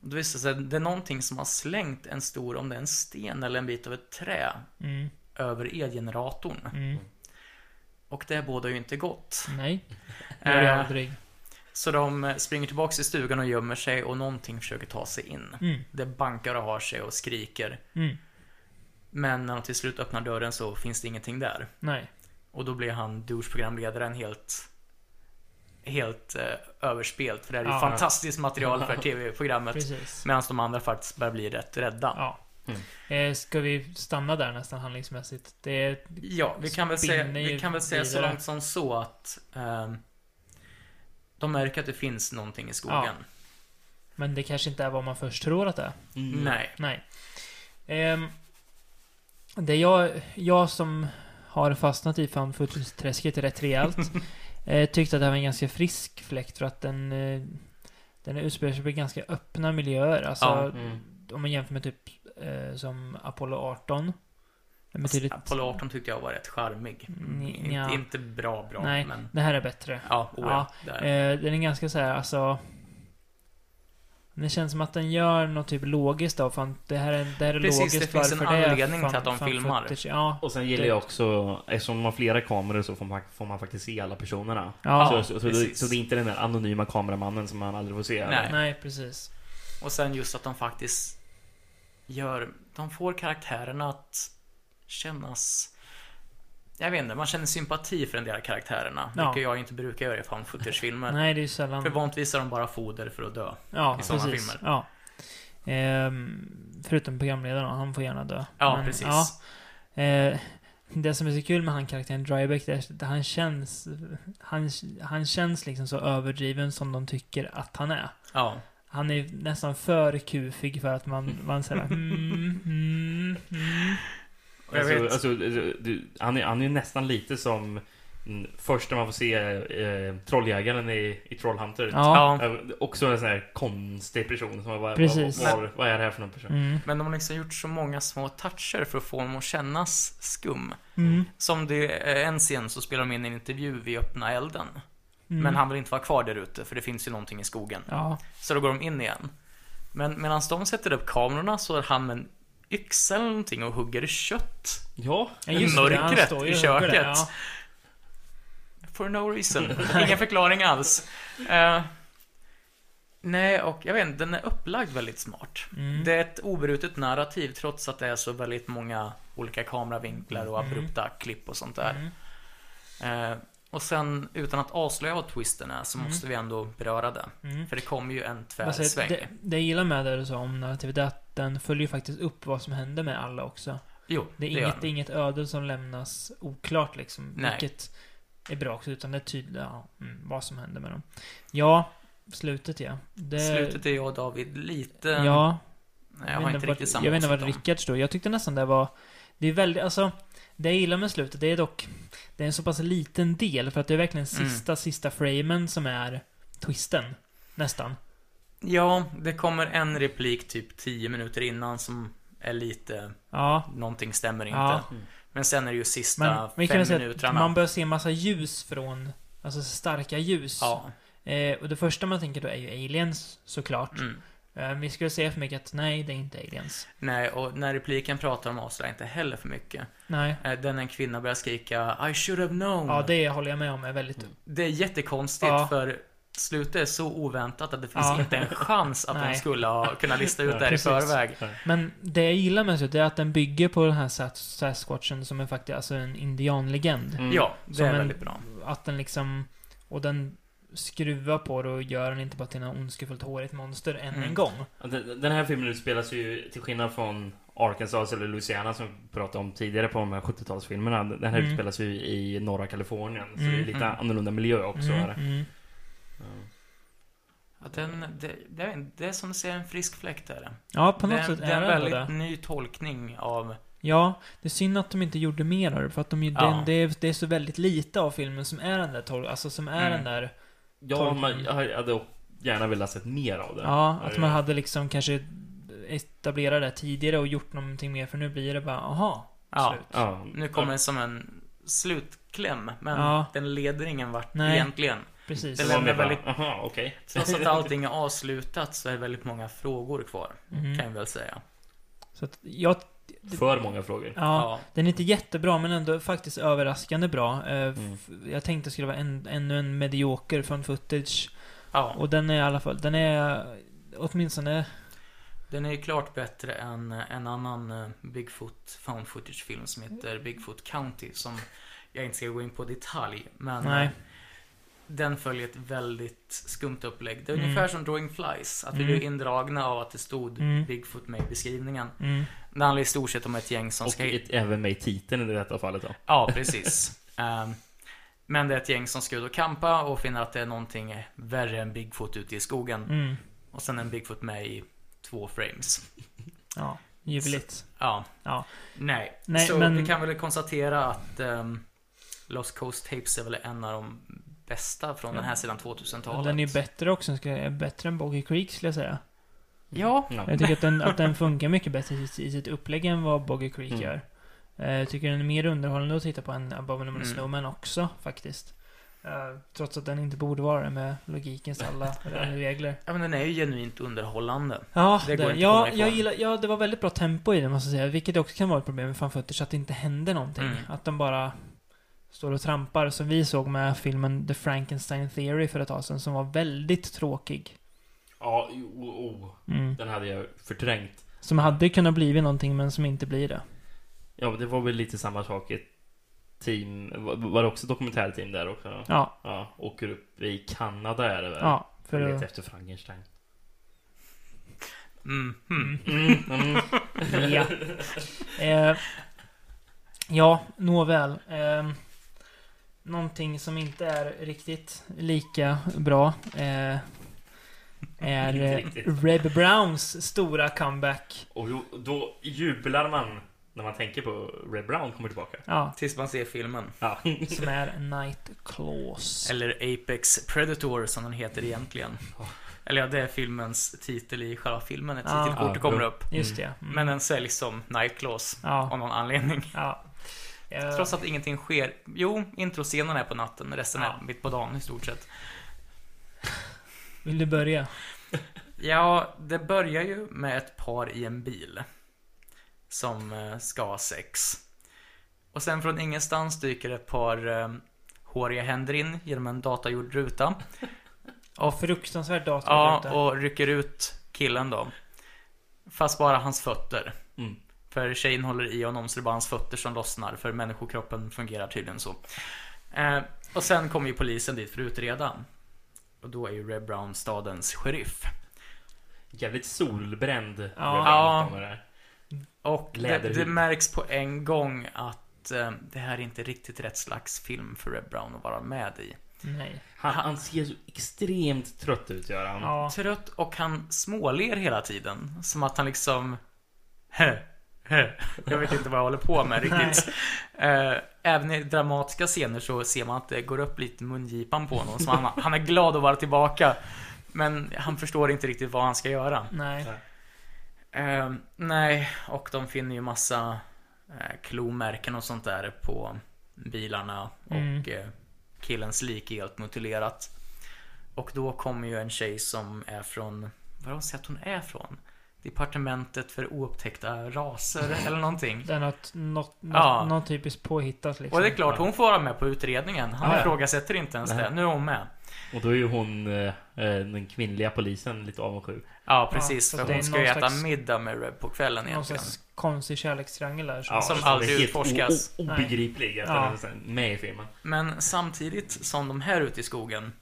Då visar det sig att det är någonting som har slängt en stor, om det är en sten eller en bit av ett trä, över elgeneratorn. Och det båda ju inte gott. Nej, det är det aldrig. Så de springer tillbaka till stugan och gömmer sig, och någonting försöker ta sig in. Det bankar och har sig och skriker. Men när de till slut öppnar dörren så finns det ingenting där. Nej. Och då blir han, douche-programledaren, helt överspelt. För det är ju fantastiskt material för tv-programmet. Medan de andra faktiskt börjar bli rätt rädda. Ja. Ska vi stanna där nästan handlingsmässigt? Det ja, vi kan väl säga så långt som så att de märker att det finns någonting i skogen. Ja. Men det kanske inte är vad man först tror att det är. Nej. Det jag som har fastnat i fan footage-träsket rätt rejält tyckte att det var en ganska frisk fläkt, för att den utspelar sig på ganska öppna miljöer. Alltså, om man jämför med typ som Apollo 18. Betydligt... Apollo 18 tyckte jag var rätt charmig. Inte bra. Nej, men... det här är bättre. Den är ganska så här, alltså... Det känns som att den gör något typ logiskt då, fan, det här är precis, logiskt. Det finns en anledning till att de filmar. Och sen gillar jag också, eftersom de har flera kameror så får man faktiskt se alla personerna. Så det är inte den där anonyma kameramannen som man aldrig får se. Nej, precis. Och sen just att de faktiskt de får karaktärerna att kännas... Jag vet inte, man känner sympati för den där karaktärerna. Vilket jag inte brukar göra i fan footage-filmer. Nej, det är ju sällan. För vanligtvis är de bara foder för att dö i sådana filmer. Ja. Förutom programledaren, han får gärna dö. Ja, men, precis. Ja. Det som är så kul med han karaktären Drybeck, det är att han känns liksom så överdriven som de tycker att han är. Ja. Han är nästan för kufig för att man säger han är nästan lite som först när man får se trolljägaren i Trollhunter. Också en sån här konstig person som bara, vad är det här för någon person? Men de har liksom gjort så många små toucher för att få dem att kännas skum. Som det är en scen så spelar de in en intervju vid öppna elden. Men han vill inte vara kvar där ute, för det finns ju någonting i skogen. Så då går de in igen. Men medan de sätter upp kamerorna så är han med en yxa eller någonting och hugger kött. Ja, just det, han står ju i köket. For no reason. Ingen förklaring alls. Nej, och jag vet inte, den är upplagd väldigt smart. Det är ett obrutet narrativ trots att det är så väldigt många olika kameravinklar och abrupta klipp och sånt där. Och sen, utan att avslöja vad twisten är, så måste vi ändå beröra det. För det kommer ju en tvärsväng. Det jag gillar med det du sa om narrativet är att den följer faktiskt upp vad som händer med alla också. Jo, det är inget öde som lämnas oklart liksom. Nej. Vilket är bra också, utan det är tydligt vad som händer med dem. Ja, slutet Slutet är jag och David lite... Ja. Nej, jag har inte riktigt samma. Jag vet inte vad Rickard stod. Jag tyckte nästan det var... Det är väldigt... Alltså, det jag gillar med slutet, det är dock... Det är en så pass liten del, för att det är verkligen sista framen som är twisten, nästan. Ja, det kommer en replik typ 10 minuter innan som är lite... Ja. Någonting stämmer inte. Ja. Men sen är det ju sista 5 minuterna. Man börjar se en massa ljus från... Alltså starka ljus. Ja. Och det första man tänker då är ju aliens, såklart. Vi skulle säga för mycket att nej, det är inte aliens. Nej, och när repliken pratar om oss är inte heller för mycket. Nej. En kvinna börjar skrika I should have known. Ja, det håller jag med om är väldigt... Det är jättekonstigt för slutet är så oväntat att det finns inte en chans att de skulle ha kunnat lista ut det här i förväg. Men det jag gillar med det är att den bygger på den här Sasquatchen som är faktiskt alltså en indianlegend. Ja, det är väldigt bra. Att den liksom... Och den... skruva på det och gör den inte bara till en ondskefullt hårigt monster än en gång. Den här filmen utspelas ju till skillnad från Arkansas eller Louisiana som vi pratade om tidigare på de här 70-talsfilmerna. Den här utspelas ju i norra Kalifornien, så det är lite annorlunda miljö också. Det är som att se en frisk fläkt där. Ja, på något sätt är det en väldigt ny tolkning av Ja, det är synd att de inte gjorde mer av det, för att de gjorde, ja. det är så väldigt lite av filmen som är den där jag hade gärna velat sett mer av det. Ja, att man hade liksom kanske etablerat det tidigare och gjort någonting mer, för nu blir det bara, nu kommer det som en slutkläm, men den leder ingen vart egentligen. Precis. Det lämnar väldigt... Trots att allting är avslutat så är det väldigt många frågor kvar, kan jag väl säga. Så att för många frågor. Ja, den är inte jättebra, men ändå faktiskt överraskande bra. Jag tänkte det skulle vara ännu en medioker från footage. Ja. Och den är i alla fall, den är åtminstone... Den är ju klart bättre än en annan Bigfoot found footage film som heter Bigfoot County, som jag inte ska gå in på detalj, men den följer ett väldigt skumt upplägg. Det är ungefär som Drawing Flies, att vi blev indragna av att det stod Bigfoot med i beskrivningen. Det handlar i stort sett om ett gäng som även med i titeln i detta fallet då. Ja, precis. Men det är ett gäng som ska ut och kampa och finner att det är någonting värre än Bigfoot ute i skogen. Och sen en Bigfoot med i 2 frames. Ja, ljuvligt. Ja. Nej så men... vi kan väl konstatera att Lost Coast Tapes är väl en av de bästa från den här sidan 2000-talet. Den är bättre också, bättre än Boggy Creek skulle jag säga. Jag tycker att den funkar mycket bättre i sitt upplägg än vad Boggy Creek gör. Jag tycker den är mer underhållande att titta på än Abominable Snowman också faktiskt. Trots att den inte borde vara det med logikens alla regler. Ja, men den är ju genuint underhållande. Det var väldigt bra tempo i den, måste jag säga, vilket också kan vara ett problem med fanfootage, att det inte händer någonting. Att de bara står och trampar, som vi såg med filmen The Frankenstein Theory för ett tag sedan, som var väldigt tråkig. Ja, den hade jag förträngt. Som hade kunnat bli någonting, men som inte blir det. Ja, det var väl lite samma sak i team, var det också dokumentärteam där också? Ja. Åker upp i Kanada är det väl? Ja. Lite efter Frankenstein. Ja. Ja, nåväl. Någonting som inte är riktigt lika bra är Reb Browns stora comeback. Och då jublar man när man tänker på Reb Brown kommer tillbaka. Ja. Tills man ser filmen. Ja. Som är Night Claws. Eller Apex Predator som den heter egentligen. Eller det är filmens titel i själva filmen. Ett titelkort kommer upp. Just det. Men den säljs som Night Claws av någon anledning. Ja. Trots att ingenting sker. Jo, introscenen är på natten. Resten är mitt på dagen i stort sett. Vill du börja? Ja, det börjar ju med ett par i en bil som ska ha sex. Och sen från ingenstans dyker ett par håriga händer in genom en datagjord ruta. Och fruktansvärt datagjord ruta. Ja, och rycker ut killen då. Fast bara hans fötter. För tjejen håller i honom, så det är bara hans fötter som lossnar. För människokroppen fungerar tydligen så. Och sen kommer ju polisen dit för att utreda. Och då är ju Reb Brown stadens sheriff. Jävligt solbränd. Och det märks på en gång att det här är inte riktigt rätt slags film för Reb Brown att vara med i. Nej. Han ser så extremt trött ut, gör han. Ja. Trött, och han småler hela tiden. Som att han liksom... Jag vet inte vad jag håller på med riktigt. Även i dramatiska scener så ser man att det går upp lite mungipan på honom. Så han är glad att vara tillbaka. Men han förstår inte riktigt vad han ska göra. Nej, och de finner ju massa klomärken och sånt där på bilarna. Och killens lik är helt mutilerat. Och då kommer ju en tjej som är från, vad har sett hon är från? Departementet för oupptäckta raser eller någonting. Det är något typiskt påhittat liksom. Och det är klart, hon får vara med på utredningen. Han ifrågasätter inte ens det, nu är hon med. Och då är ju hon, den kvinnliga polisen, lite avundsjuk. Ja, precis, för hon ska ju äta middag med Reb på kvällen egentligen. Någon slags konstig kärlekstriangel där som aldrig utforskas. Obegriplig att den är med i filmen. Men samtidigt som de här ute i skogen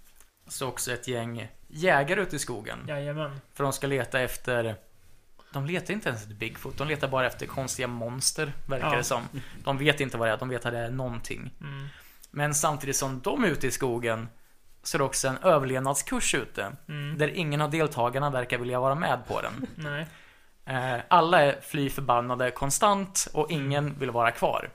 så också ett gäng jägare ute i skogen. Jajamän. För de ska leta efter... De letar inte ens ett Bigfoot, de letar bara efter konstiga monster, verkar det som. De vet inte vad det är, de vet att det är någonting. Men samtidigt som de är ute i skogen så är det också en överlevnadskurs ute. Där ingen av deltagarna verkar vilja vara med på den. Nej. Alla är fly förbannade konstant och ingen vill vara kvar,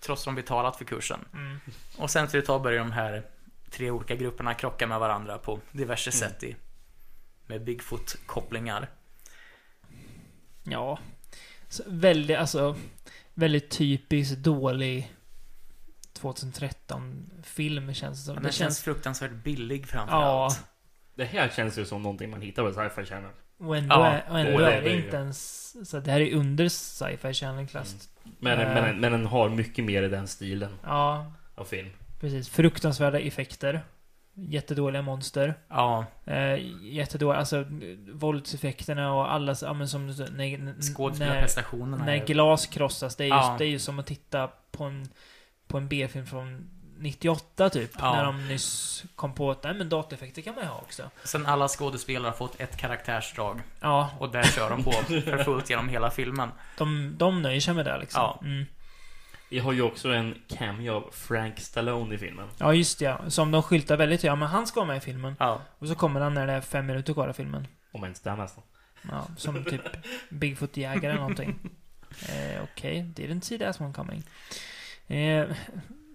trots att de betalat för kursen. Mm. Och sen till börjar de här tre olika grupperna krocka med varandra på diverse sätt med Bigfoot-kopplingar. Ja, så väldigt, alltså, väldigt typiskt dålig 2013-film känns det som. Men det känns fruktansvärt billig framförallt. Ja. Det här känns ju som någonting man hittar på Sci-Fi Channel. Och ändå, är det inte ens... Så det här är under Sci-Fi Channel-klass. Men den har mycket mer i den stilen av film. Precis, fruktansvärda effekter. Jättedåliga monster. Ja. Jättedåliga, alltså våldseffekterna och alla, men som skådespelarprestationerna. När glas krossas, det är ju som att titta på en B-film från 98 typ, när de nyss kom på att men dataeffekter kan man ju ha också. Sen alla skådespelare har fått ett karaktärsdrag. Ja. Och där kör de på för fullt genom hela filmen. De nöjer sig med det liksom. Ja. Mm. Vi har ju också en cameo av Frank Stallone i filmen. Ja, just det. Ja. Som de skyltar väldigt. Ja, men han ska vara med i filmen. Ja. Och så kommer han när det är 5 minuter kvar av filmen. Om ens där nästan. Ja, som typ Bigfoot-jägare eller någonting. Okej, didn't see that one coming.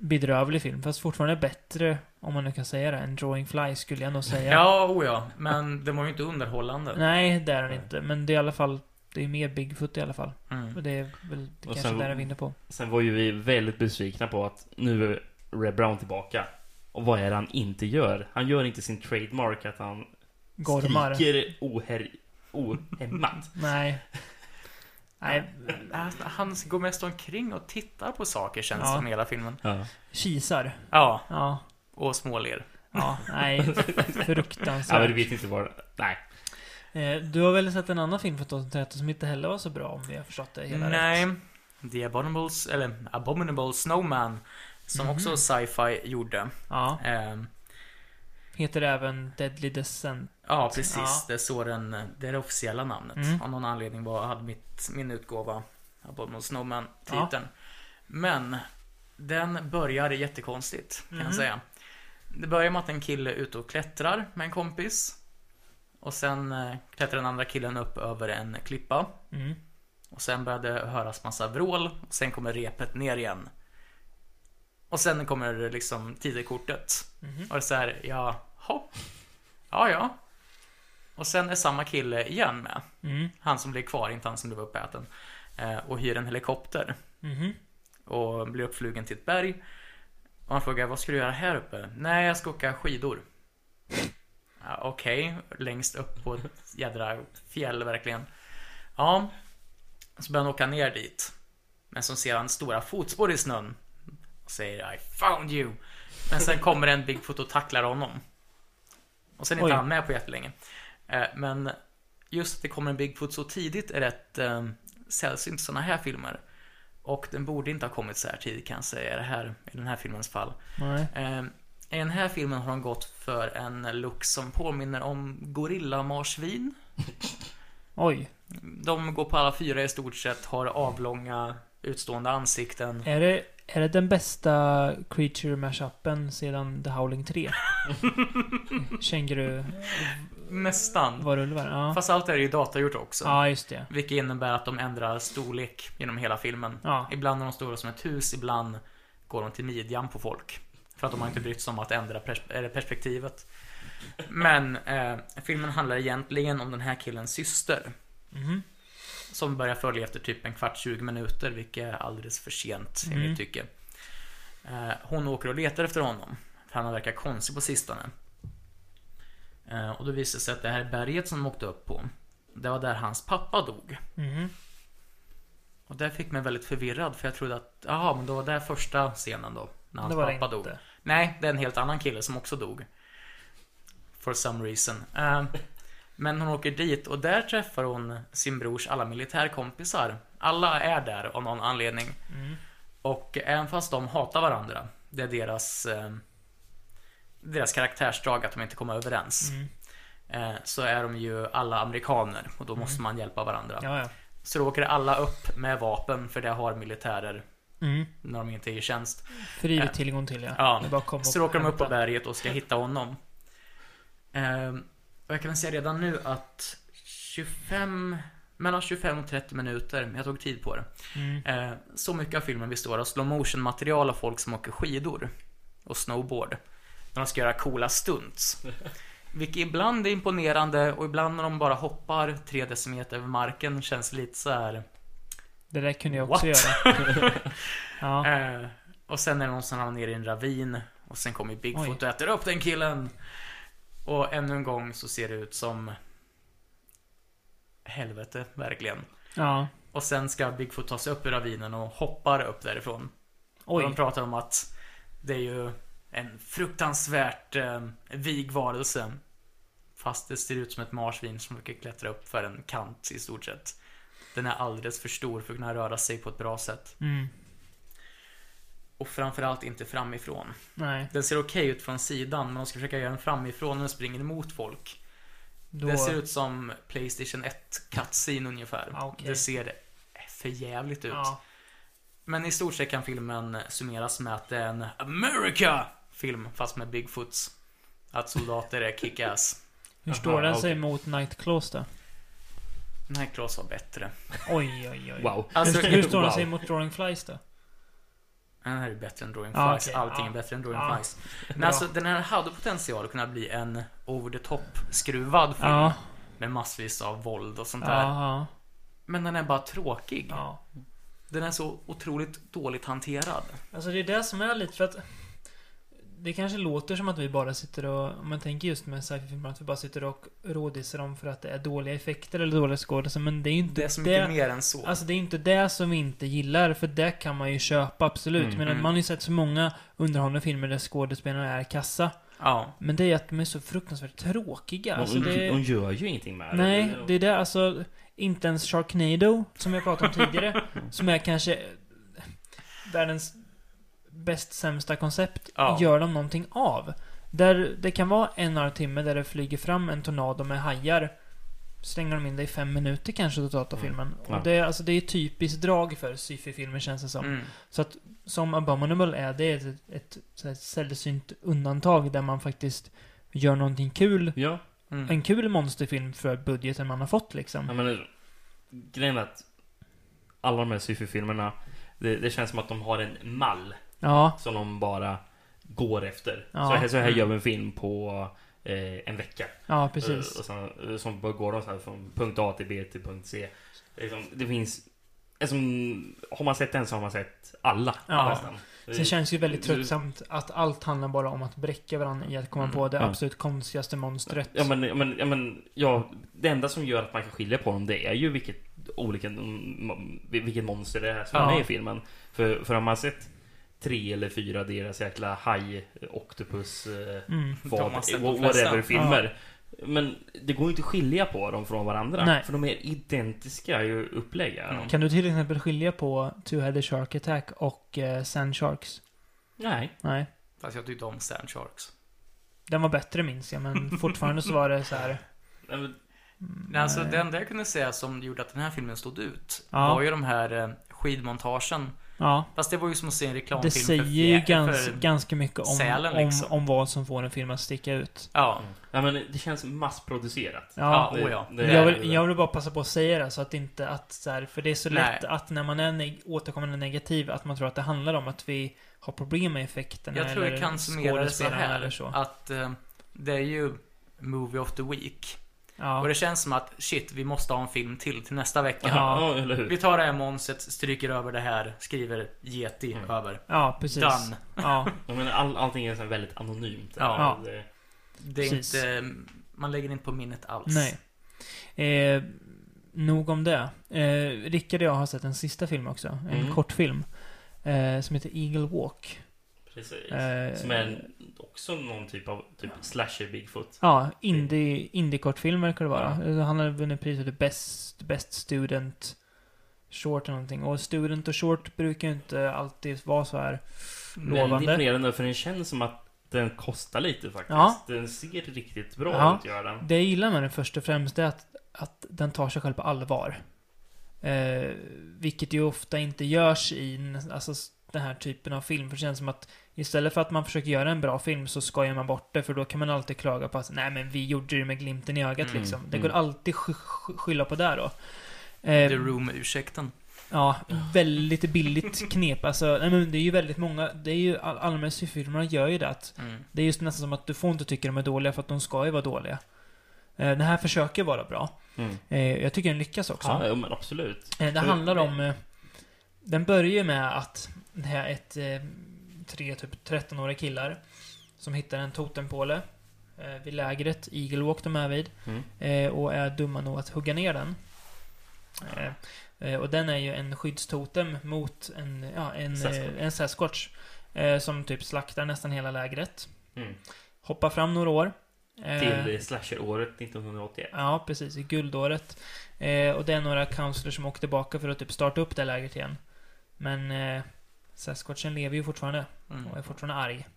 Bedrövlig film, fast fortfarande bättre, om man nu kan säga det, än Drawing Flies skulle jag nog säga. Men det var ju inte underhållande. Nej, det är den inte. Men det är i alla fall... Det är mer Bigfoot i alla fall. Mm. Och det är väl det kanske sen, där jag vinner på. Sen var ju vi väldigt besvikna på att nu är Reb Brown tillbaka. Och vad är det han inte gör? Han gör inte sin trademark att han gormar. Skriker ohämmat. Nej. Han går mest omkring och tittar på saker, känns som hela filmen. Ja. Kisar. Ja. Och småler. Ja, nej. Fruktansvärt. Jag vet inte vad. Nej. Du har väl sett en annan film från 2013 som inte heller var så bra, om vi har förstått det hela rätt. The Abominable Snowman, som också Sci-Fi gjorde. Ja. Heter det även Deadly Descent? Ja, precis. Ja. Det är det officiella namnet. Mm. Av någon anledning hade min utgåva Abominable Snowman-titeln. Ja. Men den börjar jättekonstigt, kan jag säga. Det börjar med att en kille är ute och klättrar med en kompis. Och sen klättrade den andra killen upp över en klippa. Mm. Och sen började det höras massa vrål. Och sen kommer repet ner igen. Och sen kommer liksom tidekortet. Och det är så här, ja. Och sen är samma kille igen med. Han som blir kvar, inte han som blev uppäten. Och hyr en helikopter. Och blir uppflugen till ett berg. Och han frågar, vad ska du göra här uppe? Nej, jag ska åka skidor. Okej, längst upp på ett jädra fjäll verkligen. Ja, så börjar han åka ner dit. Men så ser han stora fotspår i snön och säger I found you. Men sen kommer en Bigfoot och tacklar honom. Och sen är inte han med på jättelänge. Men just att det kommer en Bigfoot så tidigt är rätt sällsynt i sådana här filmer. Och den borde inte ha kommit så här tidigt, kan jag säga, i den här filmens fall. I den här filmen har de gått för en look som påminner om gorillamarsvin. Oj. De går på alla fyra i stort sett, har avlånga utstående ansikten. Är det den bästa creature mashupen sedan The Howling 3? Känguru. Nästan. Varulvar, ja. Fast allt är det ju datagjort också. Ja, just det. Vilket innebär att de ändrar storlek genom hela filmen. Ja. Ibland är de stora som ett hus, ibland går de till midjan på folk. För att de har inte brytt sig om att ändra perspektivet. Men filmen handlar egentligen om den här killens syster. Som börjar följa efter typ en kvart, 20 minuter. Vilket är alldeles för sent, enligt tycker. Hon åker och letar efter honom. För han verkar konstig på sistone. Och då visar det sig att det här berget som de åkte upp på, det var där hans pappa dog. Och det fick mig väldigt förvirrad. För jag trodde att, men då var det första scenen då. När hans pappa dog. Nej, det är en helt annan kille som också dog. For some reason. Men hon åker dit och där träffar hon sin brors alla militärkompisar. Alla är där av någon anledning. Och även fast de hatar varandra, det är deras karaktärsdrag att de inte kommer överens. Så är de ju alla amerikaner. Och då måste man hjälpa varandra. Så då åker alla upp med vapen. För det har militärer. När de inte är i tjänst. Frivillig tillgång till så råkar de upp på berget och ska hitta honom. Och jag kan säga redan nu att 25 mellan 25 och 30 minuter. Jag tog tid på det. Så mycket av filmen består av slow motion material av folk som åker skidor och snowboard när de ska göra coola stunts. Vilket ibland är imponerande, och ibland när de bara hoppar 3 decimeter över marken känns lite så här. Det där kunde jag också göra. Ja. Och sen är det någon som hamnar ner i en ravin, och sen kommer Bigfoot och äter upp den killen. Och ännu en gång så ser det ut som helvete, verkligen. Ja. Och sen ska Bigfoot ta sig upp ur ravinen och hoppar upp därifrån. Och de pratar om att det är ju en fruktansvärt vig varelse, fast det ser ut som ett marsvin som brukar klättra upp för en kant i stort sett. Den är alldeles för stor för att kunna röra sig på ett bra sätt. Mm. Och framförallt inte framifrån. Nej. Den ser okej ut från sidan, men de ska försöka göra den framifrån när den springer emot folk. Då... Det ser ut som PlayStation 1 cutscene ungefär. Ah, okay. Det ser för jävligt ut. Ja. Men i stort sett kan filmen summeras med att det är en America-film, fast med Bigfoots. Att soldater är kickass. Hur står den sig mot Night Claws då? Night Claws var bättre. Oj. Wow. Alltså, hur står den sig mot Drawing Flies då? Den här är bättre än Drawing Flies. Okay. Allting är bättre än Drawing Flies. Men alltså, den här hade potential att kunna bli en over-the-top-skruvad film med massvis av våld och sånt där. Men den är bara tråkig. Den är så otroligt dåligt hanterad. Alltså det är det som är lite, för att det kanske låter som att vi bara sitter och, om man tänker just med sci-fi-filmer, att vi bara sitter och rådisar dem för att det är dåliga effekter eller dåliga skådespelare, men det är inte det, som det är mer än så. Alltså det är inte det som vi inte gillar, för det kan man ju köpa absolut, men att man har ju sett så många underhållande filmer där skådespelarna är kassa. Ja. Men det är att de är så fruktansvärt tråkiga. Alltså det... De gör ju ingenting med det. Nej, det är det, alltså inte ens Sharknado som jag pratade om tidigare som är kanske världens bäst sämsta koncept, gör de någonting av. Där det kan vara 1,5 timme där det flyger fram en tornado med hajar, slänger de in det i 5 minuter kanske totalt av filmen. Och det, alltså, det är typiskt drag för sci-fi-filmer, känns det som. Så att som Abominable är det ett sällsynt undantag där man faktiskt gör någonting kul. Ja. En kul monsterfilm för budgeten man har fått liksom. Ja, men grejen är att alla de här sci-fi-filmerna, det känns som att de har en mall som de bara går efter. Ja. Så här gör vi en film på en vecka. Ja, precis. Och sen, som bara går de så här från punkt A till B till punkt C. Det finns, alltså, har man sett en så har man sett alla. Ja. Så det känns ju väldigt tröttsamt att allt handlar bara om att bräcka varandra i att komma på det absolut konstigaste monstret. Ja, det enda som gör att man kan skilja på dem, det är ju vilket monster det är som är med i filmen. För om man har sett 3 eller 4 deras jäkla haj, octopus, whatever filmer. Men det går ju inte att skilja på dem från varandra. Nej. För de är identiska i upplägga. Kan du till exempel skilja på Two-Headed Shark Attack och Sand Sharks? Nej. Fast jag tyckte om Sand Sharks. Den var bättre, minns jag. Men fortfarande så var det så här. Nej, alltså det enda jag kunde säga som gjorde att den här filmen stod ut var ju de här skidmontagen. Ja. Fast det var ju som att se en reklamfilm. Det säger ju ganska mycket om Sälen, liksom. om vad som får en film att sticka ut. Ja, men det känns massproducerat. Jag vill bara passa på att säga det, så att inte att så här, för det är så lätt att när man är återkommande negativ att man tror att det handlar om att vi har problem med effekterna. Jag tror jag kan summera det så här, så att det är ju Movie of the Week. Ja. Och det känns som att shit, vi måste ha en film till nästa vecka. Ja, eller hur? Vi tar det här monset, stryker över det här, skriver Yeti över. Ja, precis. Done. Ja. Men allting är så väldigt anonymt. Ja. Det är inte, man lägger inte på minnet alls. Nej. Nog om det. Rickard och jag har sett en sista film också. En kortfilm som heter Eagle Walk. Precis. Som är också någon typ av slasher Bigfoot. Ja, indie-kortfilmer kan det vara. Ja. Han har vunnit priset till best student short eller någonting. Och student och short brukar ju inte alltid vara så här lovande. Men det är mer, för den känns som att den kostar lite faktiskt. Ja. Den ser riktigt bra ut, gör den. Det jag gillar med den först och främst är att den tar sig själv på allvar. Vilket ju ofta inte görs i... Alltså, den här typen av film, för det känns som att istället för att man försöker göra en bra film så skojar man bort det, för då kan man alltid klaga på att nej, men vi gjorde det med glimten i ögat liksom. Det går alltid skylla på där då. The Room, ursäkten. Ja, väldigt billigt knep. Alltså, nej, men det är ju väldigt många, det är ju allmänna syfilmerna gör ju det att det är just nästan som att du får inte tycka de är dåliga för att de ska ju vara dåliga. Det här försöker vara bra. Jag tycker den lyckas också. Ja, men absolut. Det handlar om den börjar med att det här är ett tre typ 13-åriga killar som hittar en totempåle vid lägret Eagle Walk de är vid och är dumma nog att hugga ner den. Och den är ju en skyddstotem mot en Sasquatch som typ slaktar nästan hela lägret. Hoppar fram några år till slasher-året 1981. Ja, precis, i guldåret. Och det är några counselors som åker tillbaka för att typ starta upp det lägret igen. Men Sasquatchen lever ju fortfarande och är fortfarande arg.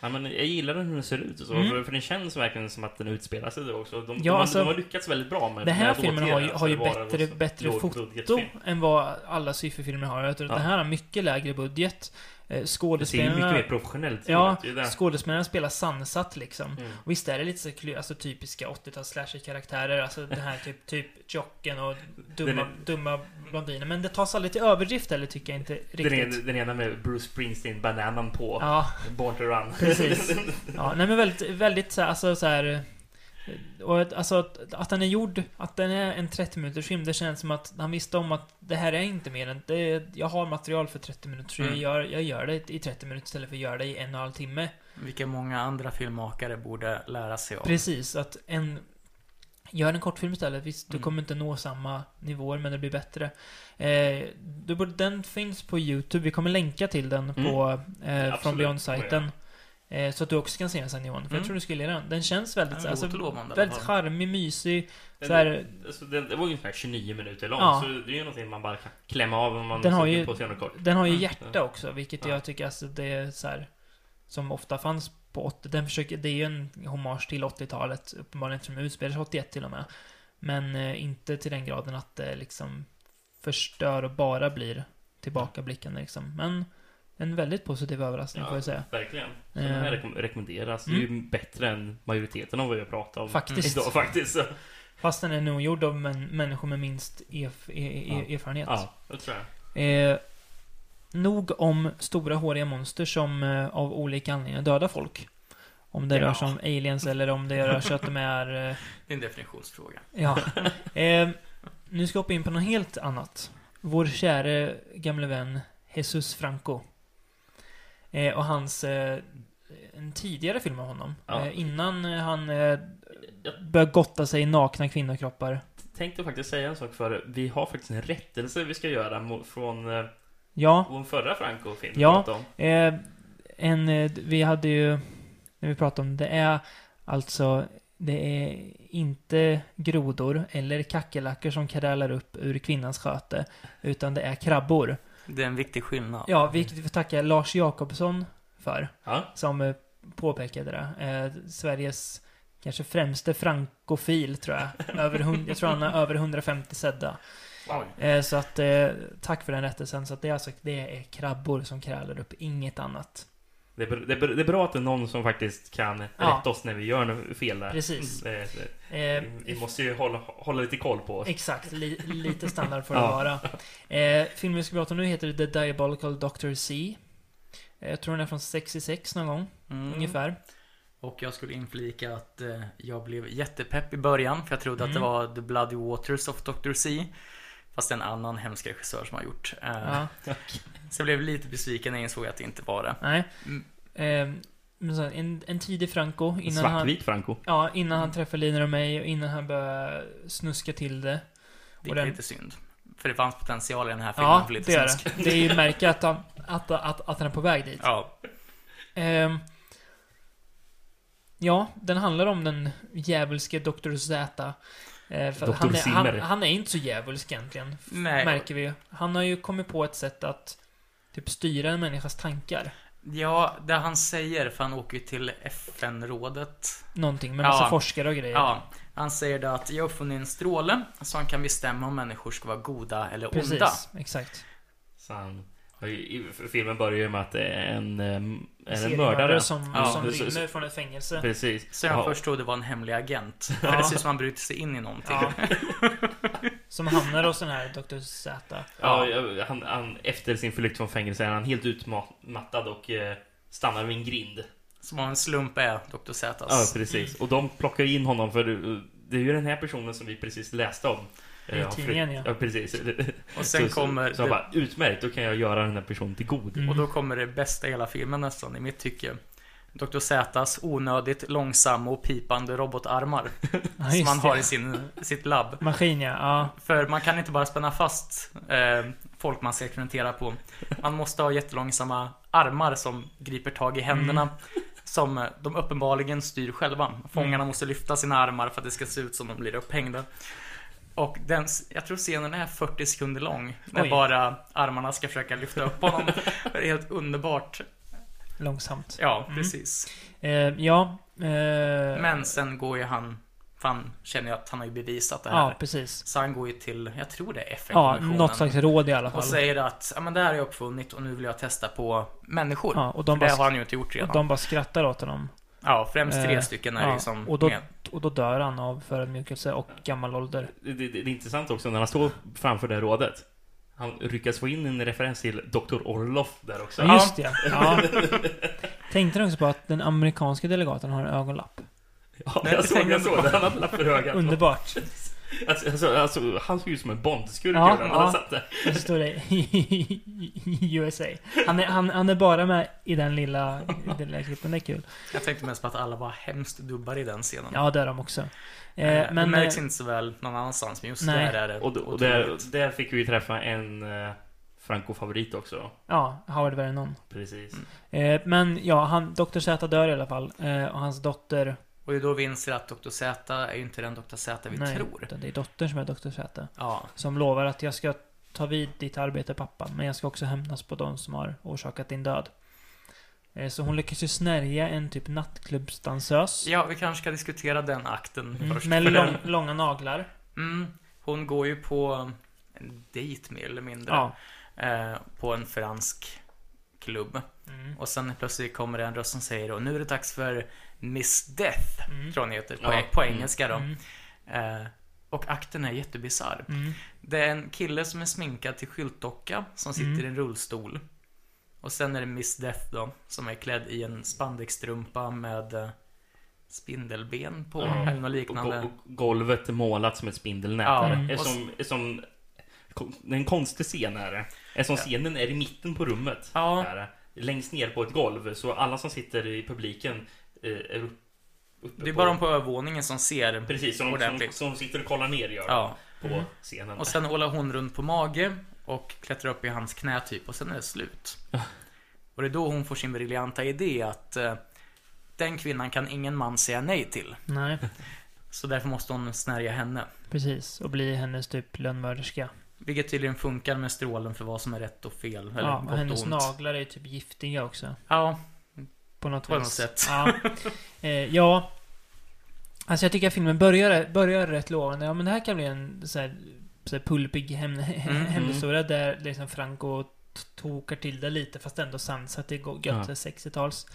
Ja, men jag gillar hur den ser ut och så, för den känns verkligen som att den utspelar sig också. De har lyckats väldigt bra med det. Den här filmen har ju bättre foto än vad alla syfilmer har. Jag tror att den här har mycket lägre budget. Skådespelarna mycket mer professionellt. Ja, skådespelarna spelar sansat liksom. Och visst är det lite så, alltså, typiska 80-tals slasher-karaktärer, alltså den här typ jocken och dumma blondiner, men det tas aldrig till överdrift, eller tycker jag inte riktigt. Den ena med Bruce Springsteen bananen på Born to Run. Precis. Ja, nej, men väldigt väldigt så, alltså så här, och alltså att den är gjord, att den är en 30 minuters film, det känns som att han visste om att det här är inte mer än det, jag har material för 30 minuter jag gör det i 30 minuter istället för att göra det i 1,5 timme. Vilka många andra filmmakare borde lära sig om. Precis, att gör en kortfilm istället, visst du kommer inte nå samma nivåer men det blir bättre. Den finns på YouTube, vi kommer länka till den på From Beyond-sajten. Så att du också kan se den sen Johan. För jag tror du skulle gilla den. Den känns väldigt, alltså, väldigt charmig, mysig så här. Alltså, det var ungefär 29 minuter lång. Så det är ju någonting man bara kan klämma av om man sitter på scenen kort. Den har ju hjärta också, vilket jag tycker, alltså, det är så här, som ofta fanns på 80. Det är ju en hommage till 80-talet, uppenbarligen, som utspelar sig 81 till och med. Men inte till den graden att det liksom förstör och bara blir tillbakablickande liksom. Men en väldigt positiv överraskning får jag säga. Verkligen. Så den här rekommenderas. Det är ju bättre än majoriteten av vad jag pratar om idag faktiskt. Fast den är nog gjord av människor med minst erfarenhet. Ja, det tror jag. Nog om stora håriga monster som av olika anledningar dödar folk. Om det rör sig om aliens eller om det rör sig att de är... Det är en definitionsfråga. Ja. Nu ska jag hoppa in på något helt annat. Vår käre gamle vän Jésus Franco. Och hans en tidigare film av honom innan han började gotta sig i nakna kvinnokroppar. Tänkte faktiskt säga en sak för vi har faktiskt en rättelse vi ska göra från förra Franco-filmen. Ja, vi hade ju när vi pratade om det är inte grodor eller kackerlackor som krälar upp ur kvinnans sköte, utan det är krabbor. Det är en viktig skillnad. Ja, viktigt att tacka Lars Jakobsson för som påpekade det. Sveriges kanske främste frankofil, tror jag. Jag tror han har över 150 sedda. Wow. Så att tack för den rättelsen. Så att det är krabbor som krälar upp, inget annat. Det är bra att det är någon som faktiskt kan rätta oss när vi gör något fel där. Precis. Vi måste ju hålla lite koll på oss. Exakt, lite standard för att vara. Filmen vi ska prata om nu heter The Diabolical Dr. C. Jag tror den är från 66 någon gång, ungefär. Och jag skulle inflika att jag blev jättepepp i början, för jag trodde att det var The Bloody Waters of Dr. C. Fast en annan hemsk regissör som har gjort. Så jag blev lite besviken när jag insåg att det inte var det. Nej. En tidig Franco. Svartvit Franco. Ja, innan han träffade Lina och mig och innan han började snuska till det. Det är lite synd. För det fanns potential i den här filmen. Ja, för lite snusk. Det är ju märka att han är på väg dit. Ja. Den handlar om den djävulske Dr. Z. För han är inte så djävulsk egentligen. Nej. Märker vi ju. Han har ju kommit på ett sätt att typ styra en människas tankar. Ja, det han säger, för han åker ju till FN-rådet någonting med massa forskare och grejer. Ja, han säger då att jag har funnit en stråle som kan bestämma om människor ska vara goda eller onda. Precis, exakt. Så filmen börjar ju med att en mördare som rymmer från ett fängelse. Precis. Så jag först trodde det var en hemlig agent. För det ser ut som han bryter sig in i någonting. som hamnar hos den här Dr. Z. Ja, han, efter sin flykt från fängelse är han helt utmattad och stannar vid en grind. Som en slump är Dr. Z. Ja, precis. Och de plockar in honom för det är ju den här personen som vi precis läste om. Ja, precis. Och sen kommer så bara, utmärkt, då kan jag göra den här personen till god. Och då kommer det bästa i hela filmen nästan, i mitt tycke. Dr. Zs onödigt långsamma och pipande robotarmar som man har i sitt labb. Maskin, ja. För man kan inte bara spänna fast folk man ska experimentera på. Man måste ha jättelångsamma armar som griper tag i händerna som de uppenbarligen styr själva. Fångarna måste lyfta sina armar för att det ska se ut som de blir upphängda. Och jag tror scenen är 40 sekunder lång när bara armarna ska försöka lyfta upp honom. Det är helt underbart. Långsamt. Ja, precis. Men sen går ju han känner ju att han har ju bevisat det här. Ja, precis. Så han går ju till, jag tror det är FN-kommissionen. Ja, något slags råd i alla fall. Och säger att ja, men det här är uppfunnit och nu vill jag testa på människor. Ja, och det har han ju inte gjort redan. Och de bara skrattar åt honom. Ja, främst tre stycken är liksom och då dör han av förödmjukelse och gammal ålder. Det är intressant också när han står framför det här rådet. Han ryckas få in en referens till Dr. Orloff där också. Just det, ja. Tänkte du också på att den amerikanska delegaten har en ögonlapp? Ja, jag såg det. Han hade lapp för ögat. Underbart. Alltså, han såg ut som en bondskurk. Ja, jag förstår det. USA. Han är bara med i den lilla klippen, det är kul. Jag tänkte mest på att alla var hemskt dubbar i den scenen. Ja, det är de också. Men det märks inte så väl någon annanstans, men just där är det. Och där fick vi träffa en Franco-favorit också. Ja, Howard Vernon. Precis. Men ja, Dr. Z dör i alla fall. Och hans dotter... Och det är då vi inser att Dr. Z är ju inte den Dr. Z vi tror. Nej, det är dottern som är Dr. Z. Ja. Som lovar att jag ska ta vid ditt arbete, pappa. Men jag ska också hämnas på de som har orsakat din död. Så hon lyckas ju snärja en typ nattklubbsdansös. Ja, vi kanske ska diskutera den akten först. Med långa naglar. Hon går ju på en dejt mer eller mindre. Ja. På en fransk klubb. Och sen plötsligt kommer det en röst som säger och nu är det dags för Miss Death, tror jag heter på engelska då. Och akten är jättebisarr. Det är en kille som är sminkad till skyltdocka som sitter i en rullstol. Och sen är det Miss Death då, som är klädd i en spandextrumpa med spindelben på eller något liknande. Och golvet är målat som ett spindelnät. Det är en konstig scen är det. Eftersom scenen är i mitten på rummet. Ja. Längst ner på ett golv. Så alla som sitter i publiken är uppe. Det är bara de på övervåningen som ser. Precis, som sitter och kollar ner på scenen. Och sen håller hon runt på mage och klättrar upp i hans knä typ. Och sen är det slut. Och det är då hon får sin briljanta idé att den kvinnan kan ingen man säga nej till. Nej. Så därför måste hon snärja henne. Precis, och bli hennes typ lönnmörderska. Vilket tydligen funkar med strålen för vad som är rätt och fel. Eller ja, och hennes naglar är typ giftiga också. Ja, på något sätt. Ja. Alltså jag tycker att filmen börjar rätt lovande. Ja, men det här kan bli en så här pulpig hämndhistoria där liksom Franco tokar till det lite fast ändå sans att det går gött 60-tals.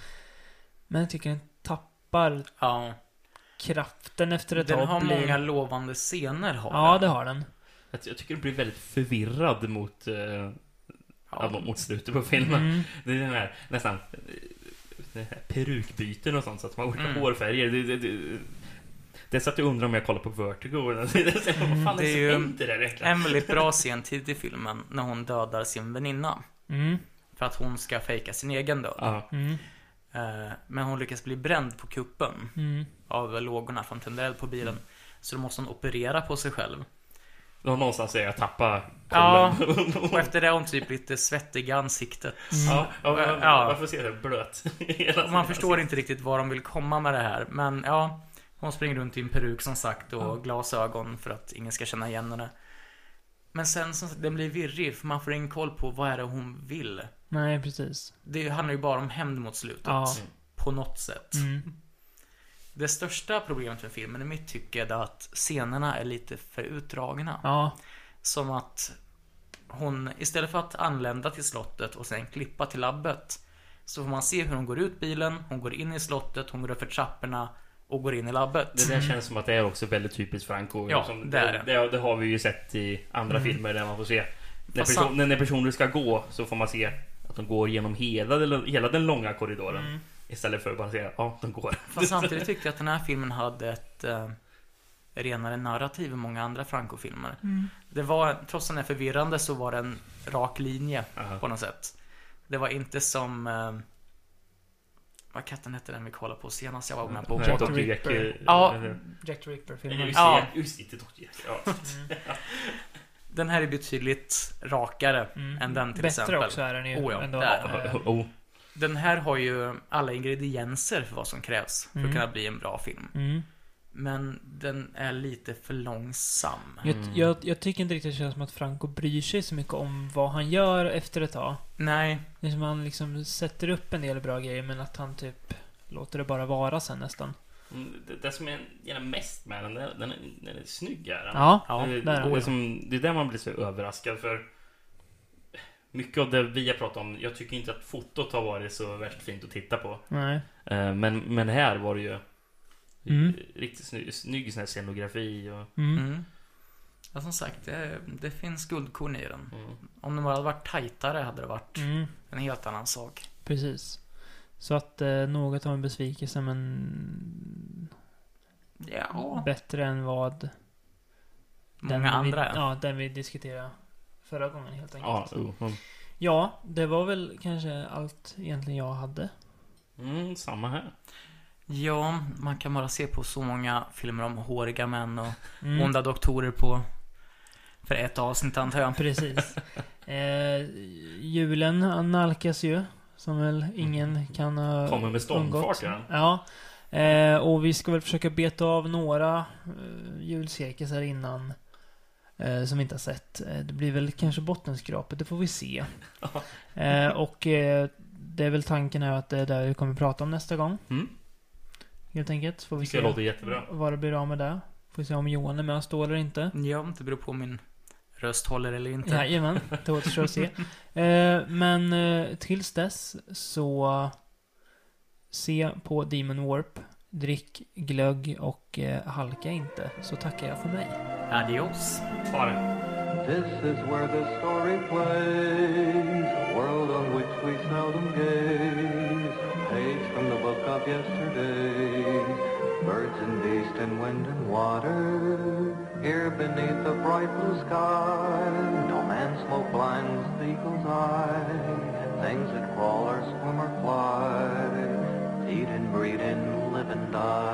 Men jag tycker den tappar kraften efter ett tag. Den har många lovande scener. Ja, det har den. Jag tycker det blir väldigt förvirrad mot slutet på filmen. Det är den här nästan perukbyten och sånt så att man orkar hårfärger. Det är så att jag undrar om jag kollar på Vertigo. Vad fan det är ju en väldigt bra scen tid i filmen när hon dödar sin väninna för att hon ska fejka sin egen död. Men hon lyckas bli bränd på kuppen av lågorna från tändeld på bilen. Så då måste hon operera på sig själv. Någonstans säger jag tappa kollen. Ja, och efter det är hon typ lite svettig i ansiktet. Varför ser det blöt? Man förstår inte riktigt vad de vill komma med det här. Men ja, hon springer runt i en peruk som sagt och glasögon för att ingen ska känna igen henne. Men sen som sagt, den blir virrig för man får ingen koll på vad är det hon vill. Nej, precis. Det handlar ju bara om hämnd mot slutet. Ja. På något sätt. Det största problemet med filmen i mitt tycke är att scenerna är lite för utdragna. Ja. Som att hon, istället för att anlända till slottet och sen klippa till labbet, så får man se hur hon går ut bilen, hon går in i slottet, hon går upp för trapporna och går in i labbet. Det där känns som att det är också väldigt typiskt Franco. Ja, liksom. det har vi ju sett i andra filmer där man får se. När personer ska gå så får man se att de går genom hela den långa korridoren. Mm. Istället för att bara säga, ja, de går. Fast samtidigt tyckte jag att den här filmen hade ett renare narrativ än många andra Franco-filmer. Mm. Det var, trots den är förvirrande, så var det en rak linje på något sätt. Det var inte som... vad katten hette den vi kollade på senast jag var med på? Jack the Ripper. Ja. Jack the Ripper-filmen. Ja, just inte Dr. Jack. Ja. Den här är betydligt rakare än den till bättre exempel. Bättre också är den ju. Den här har ju alla ingredienser för vad som krävs för att kunna bli en bra film. Mm. Men den är lite för långsam. Jag tycker inte riktigt det känns som att Franco bryr sig så mycket om vad han gör efter ett tag. Nej. Det är som han liksom sätter upp en del bra grejer, men att han typ låter det bara vara sen nästan. Det som jag gillar mest med den är snygg. Det är där man blir så överraskad för. Mycket av det vi har pratat om, jag tycker inte att fotot har varit så värst fint att titta på. Nej. Men här var det ju riktigt snygg sån här scenografi. Och... Ja, som sagt, det finns guldkorn i den. Mm. Om den bara hade varit tajtare hade det varit en helt annan sak. Precis. Så att något av en besvikelse, men bättre än vad många andra den vi diskuterade förra gången helt enkelt. Ja, det var väl kanske allt egentligen jag hade. Samma här. Ja, man kan bara se på så många filmer om håriga män och onda doktorer på för ett avsnitt, antar jag. Precis. Julen analkas ju, som väl ingen kan ha kommer med stormfart, ja. Och vi ska väl försöka beta av några julcirkusar innan som vi inte har sett. Det blir väl kanske bottenskrapet, det får vi se. Och det är väl tanken här att det är där vi kommer prata om nästa gång. Helt enkelt. Får vi se vad det blir av med det. Får vi se om Johan är med och står eller inte. Ja, det beror på min röst håller eller inte. Jajamän, det återstår att se. Men tills dess så se på Demon Warp. Drick glögg och halka inte. Så tackar jag för mig. Adios. This is where the story plays, a world on which we seldom gaze, page from the book of yesterday. Birds and beast and wind and water, here beneath the bright blue sky. No man smoke blinds the eagle's eye, things that crawl or swim or fly, eat and breed and live and die.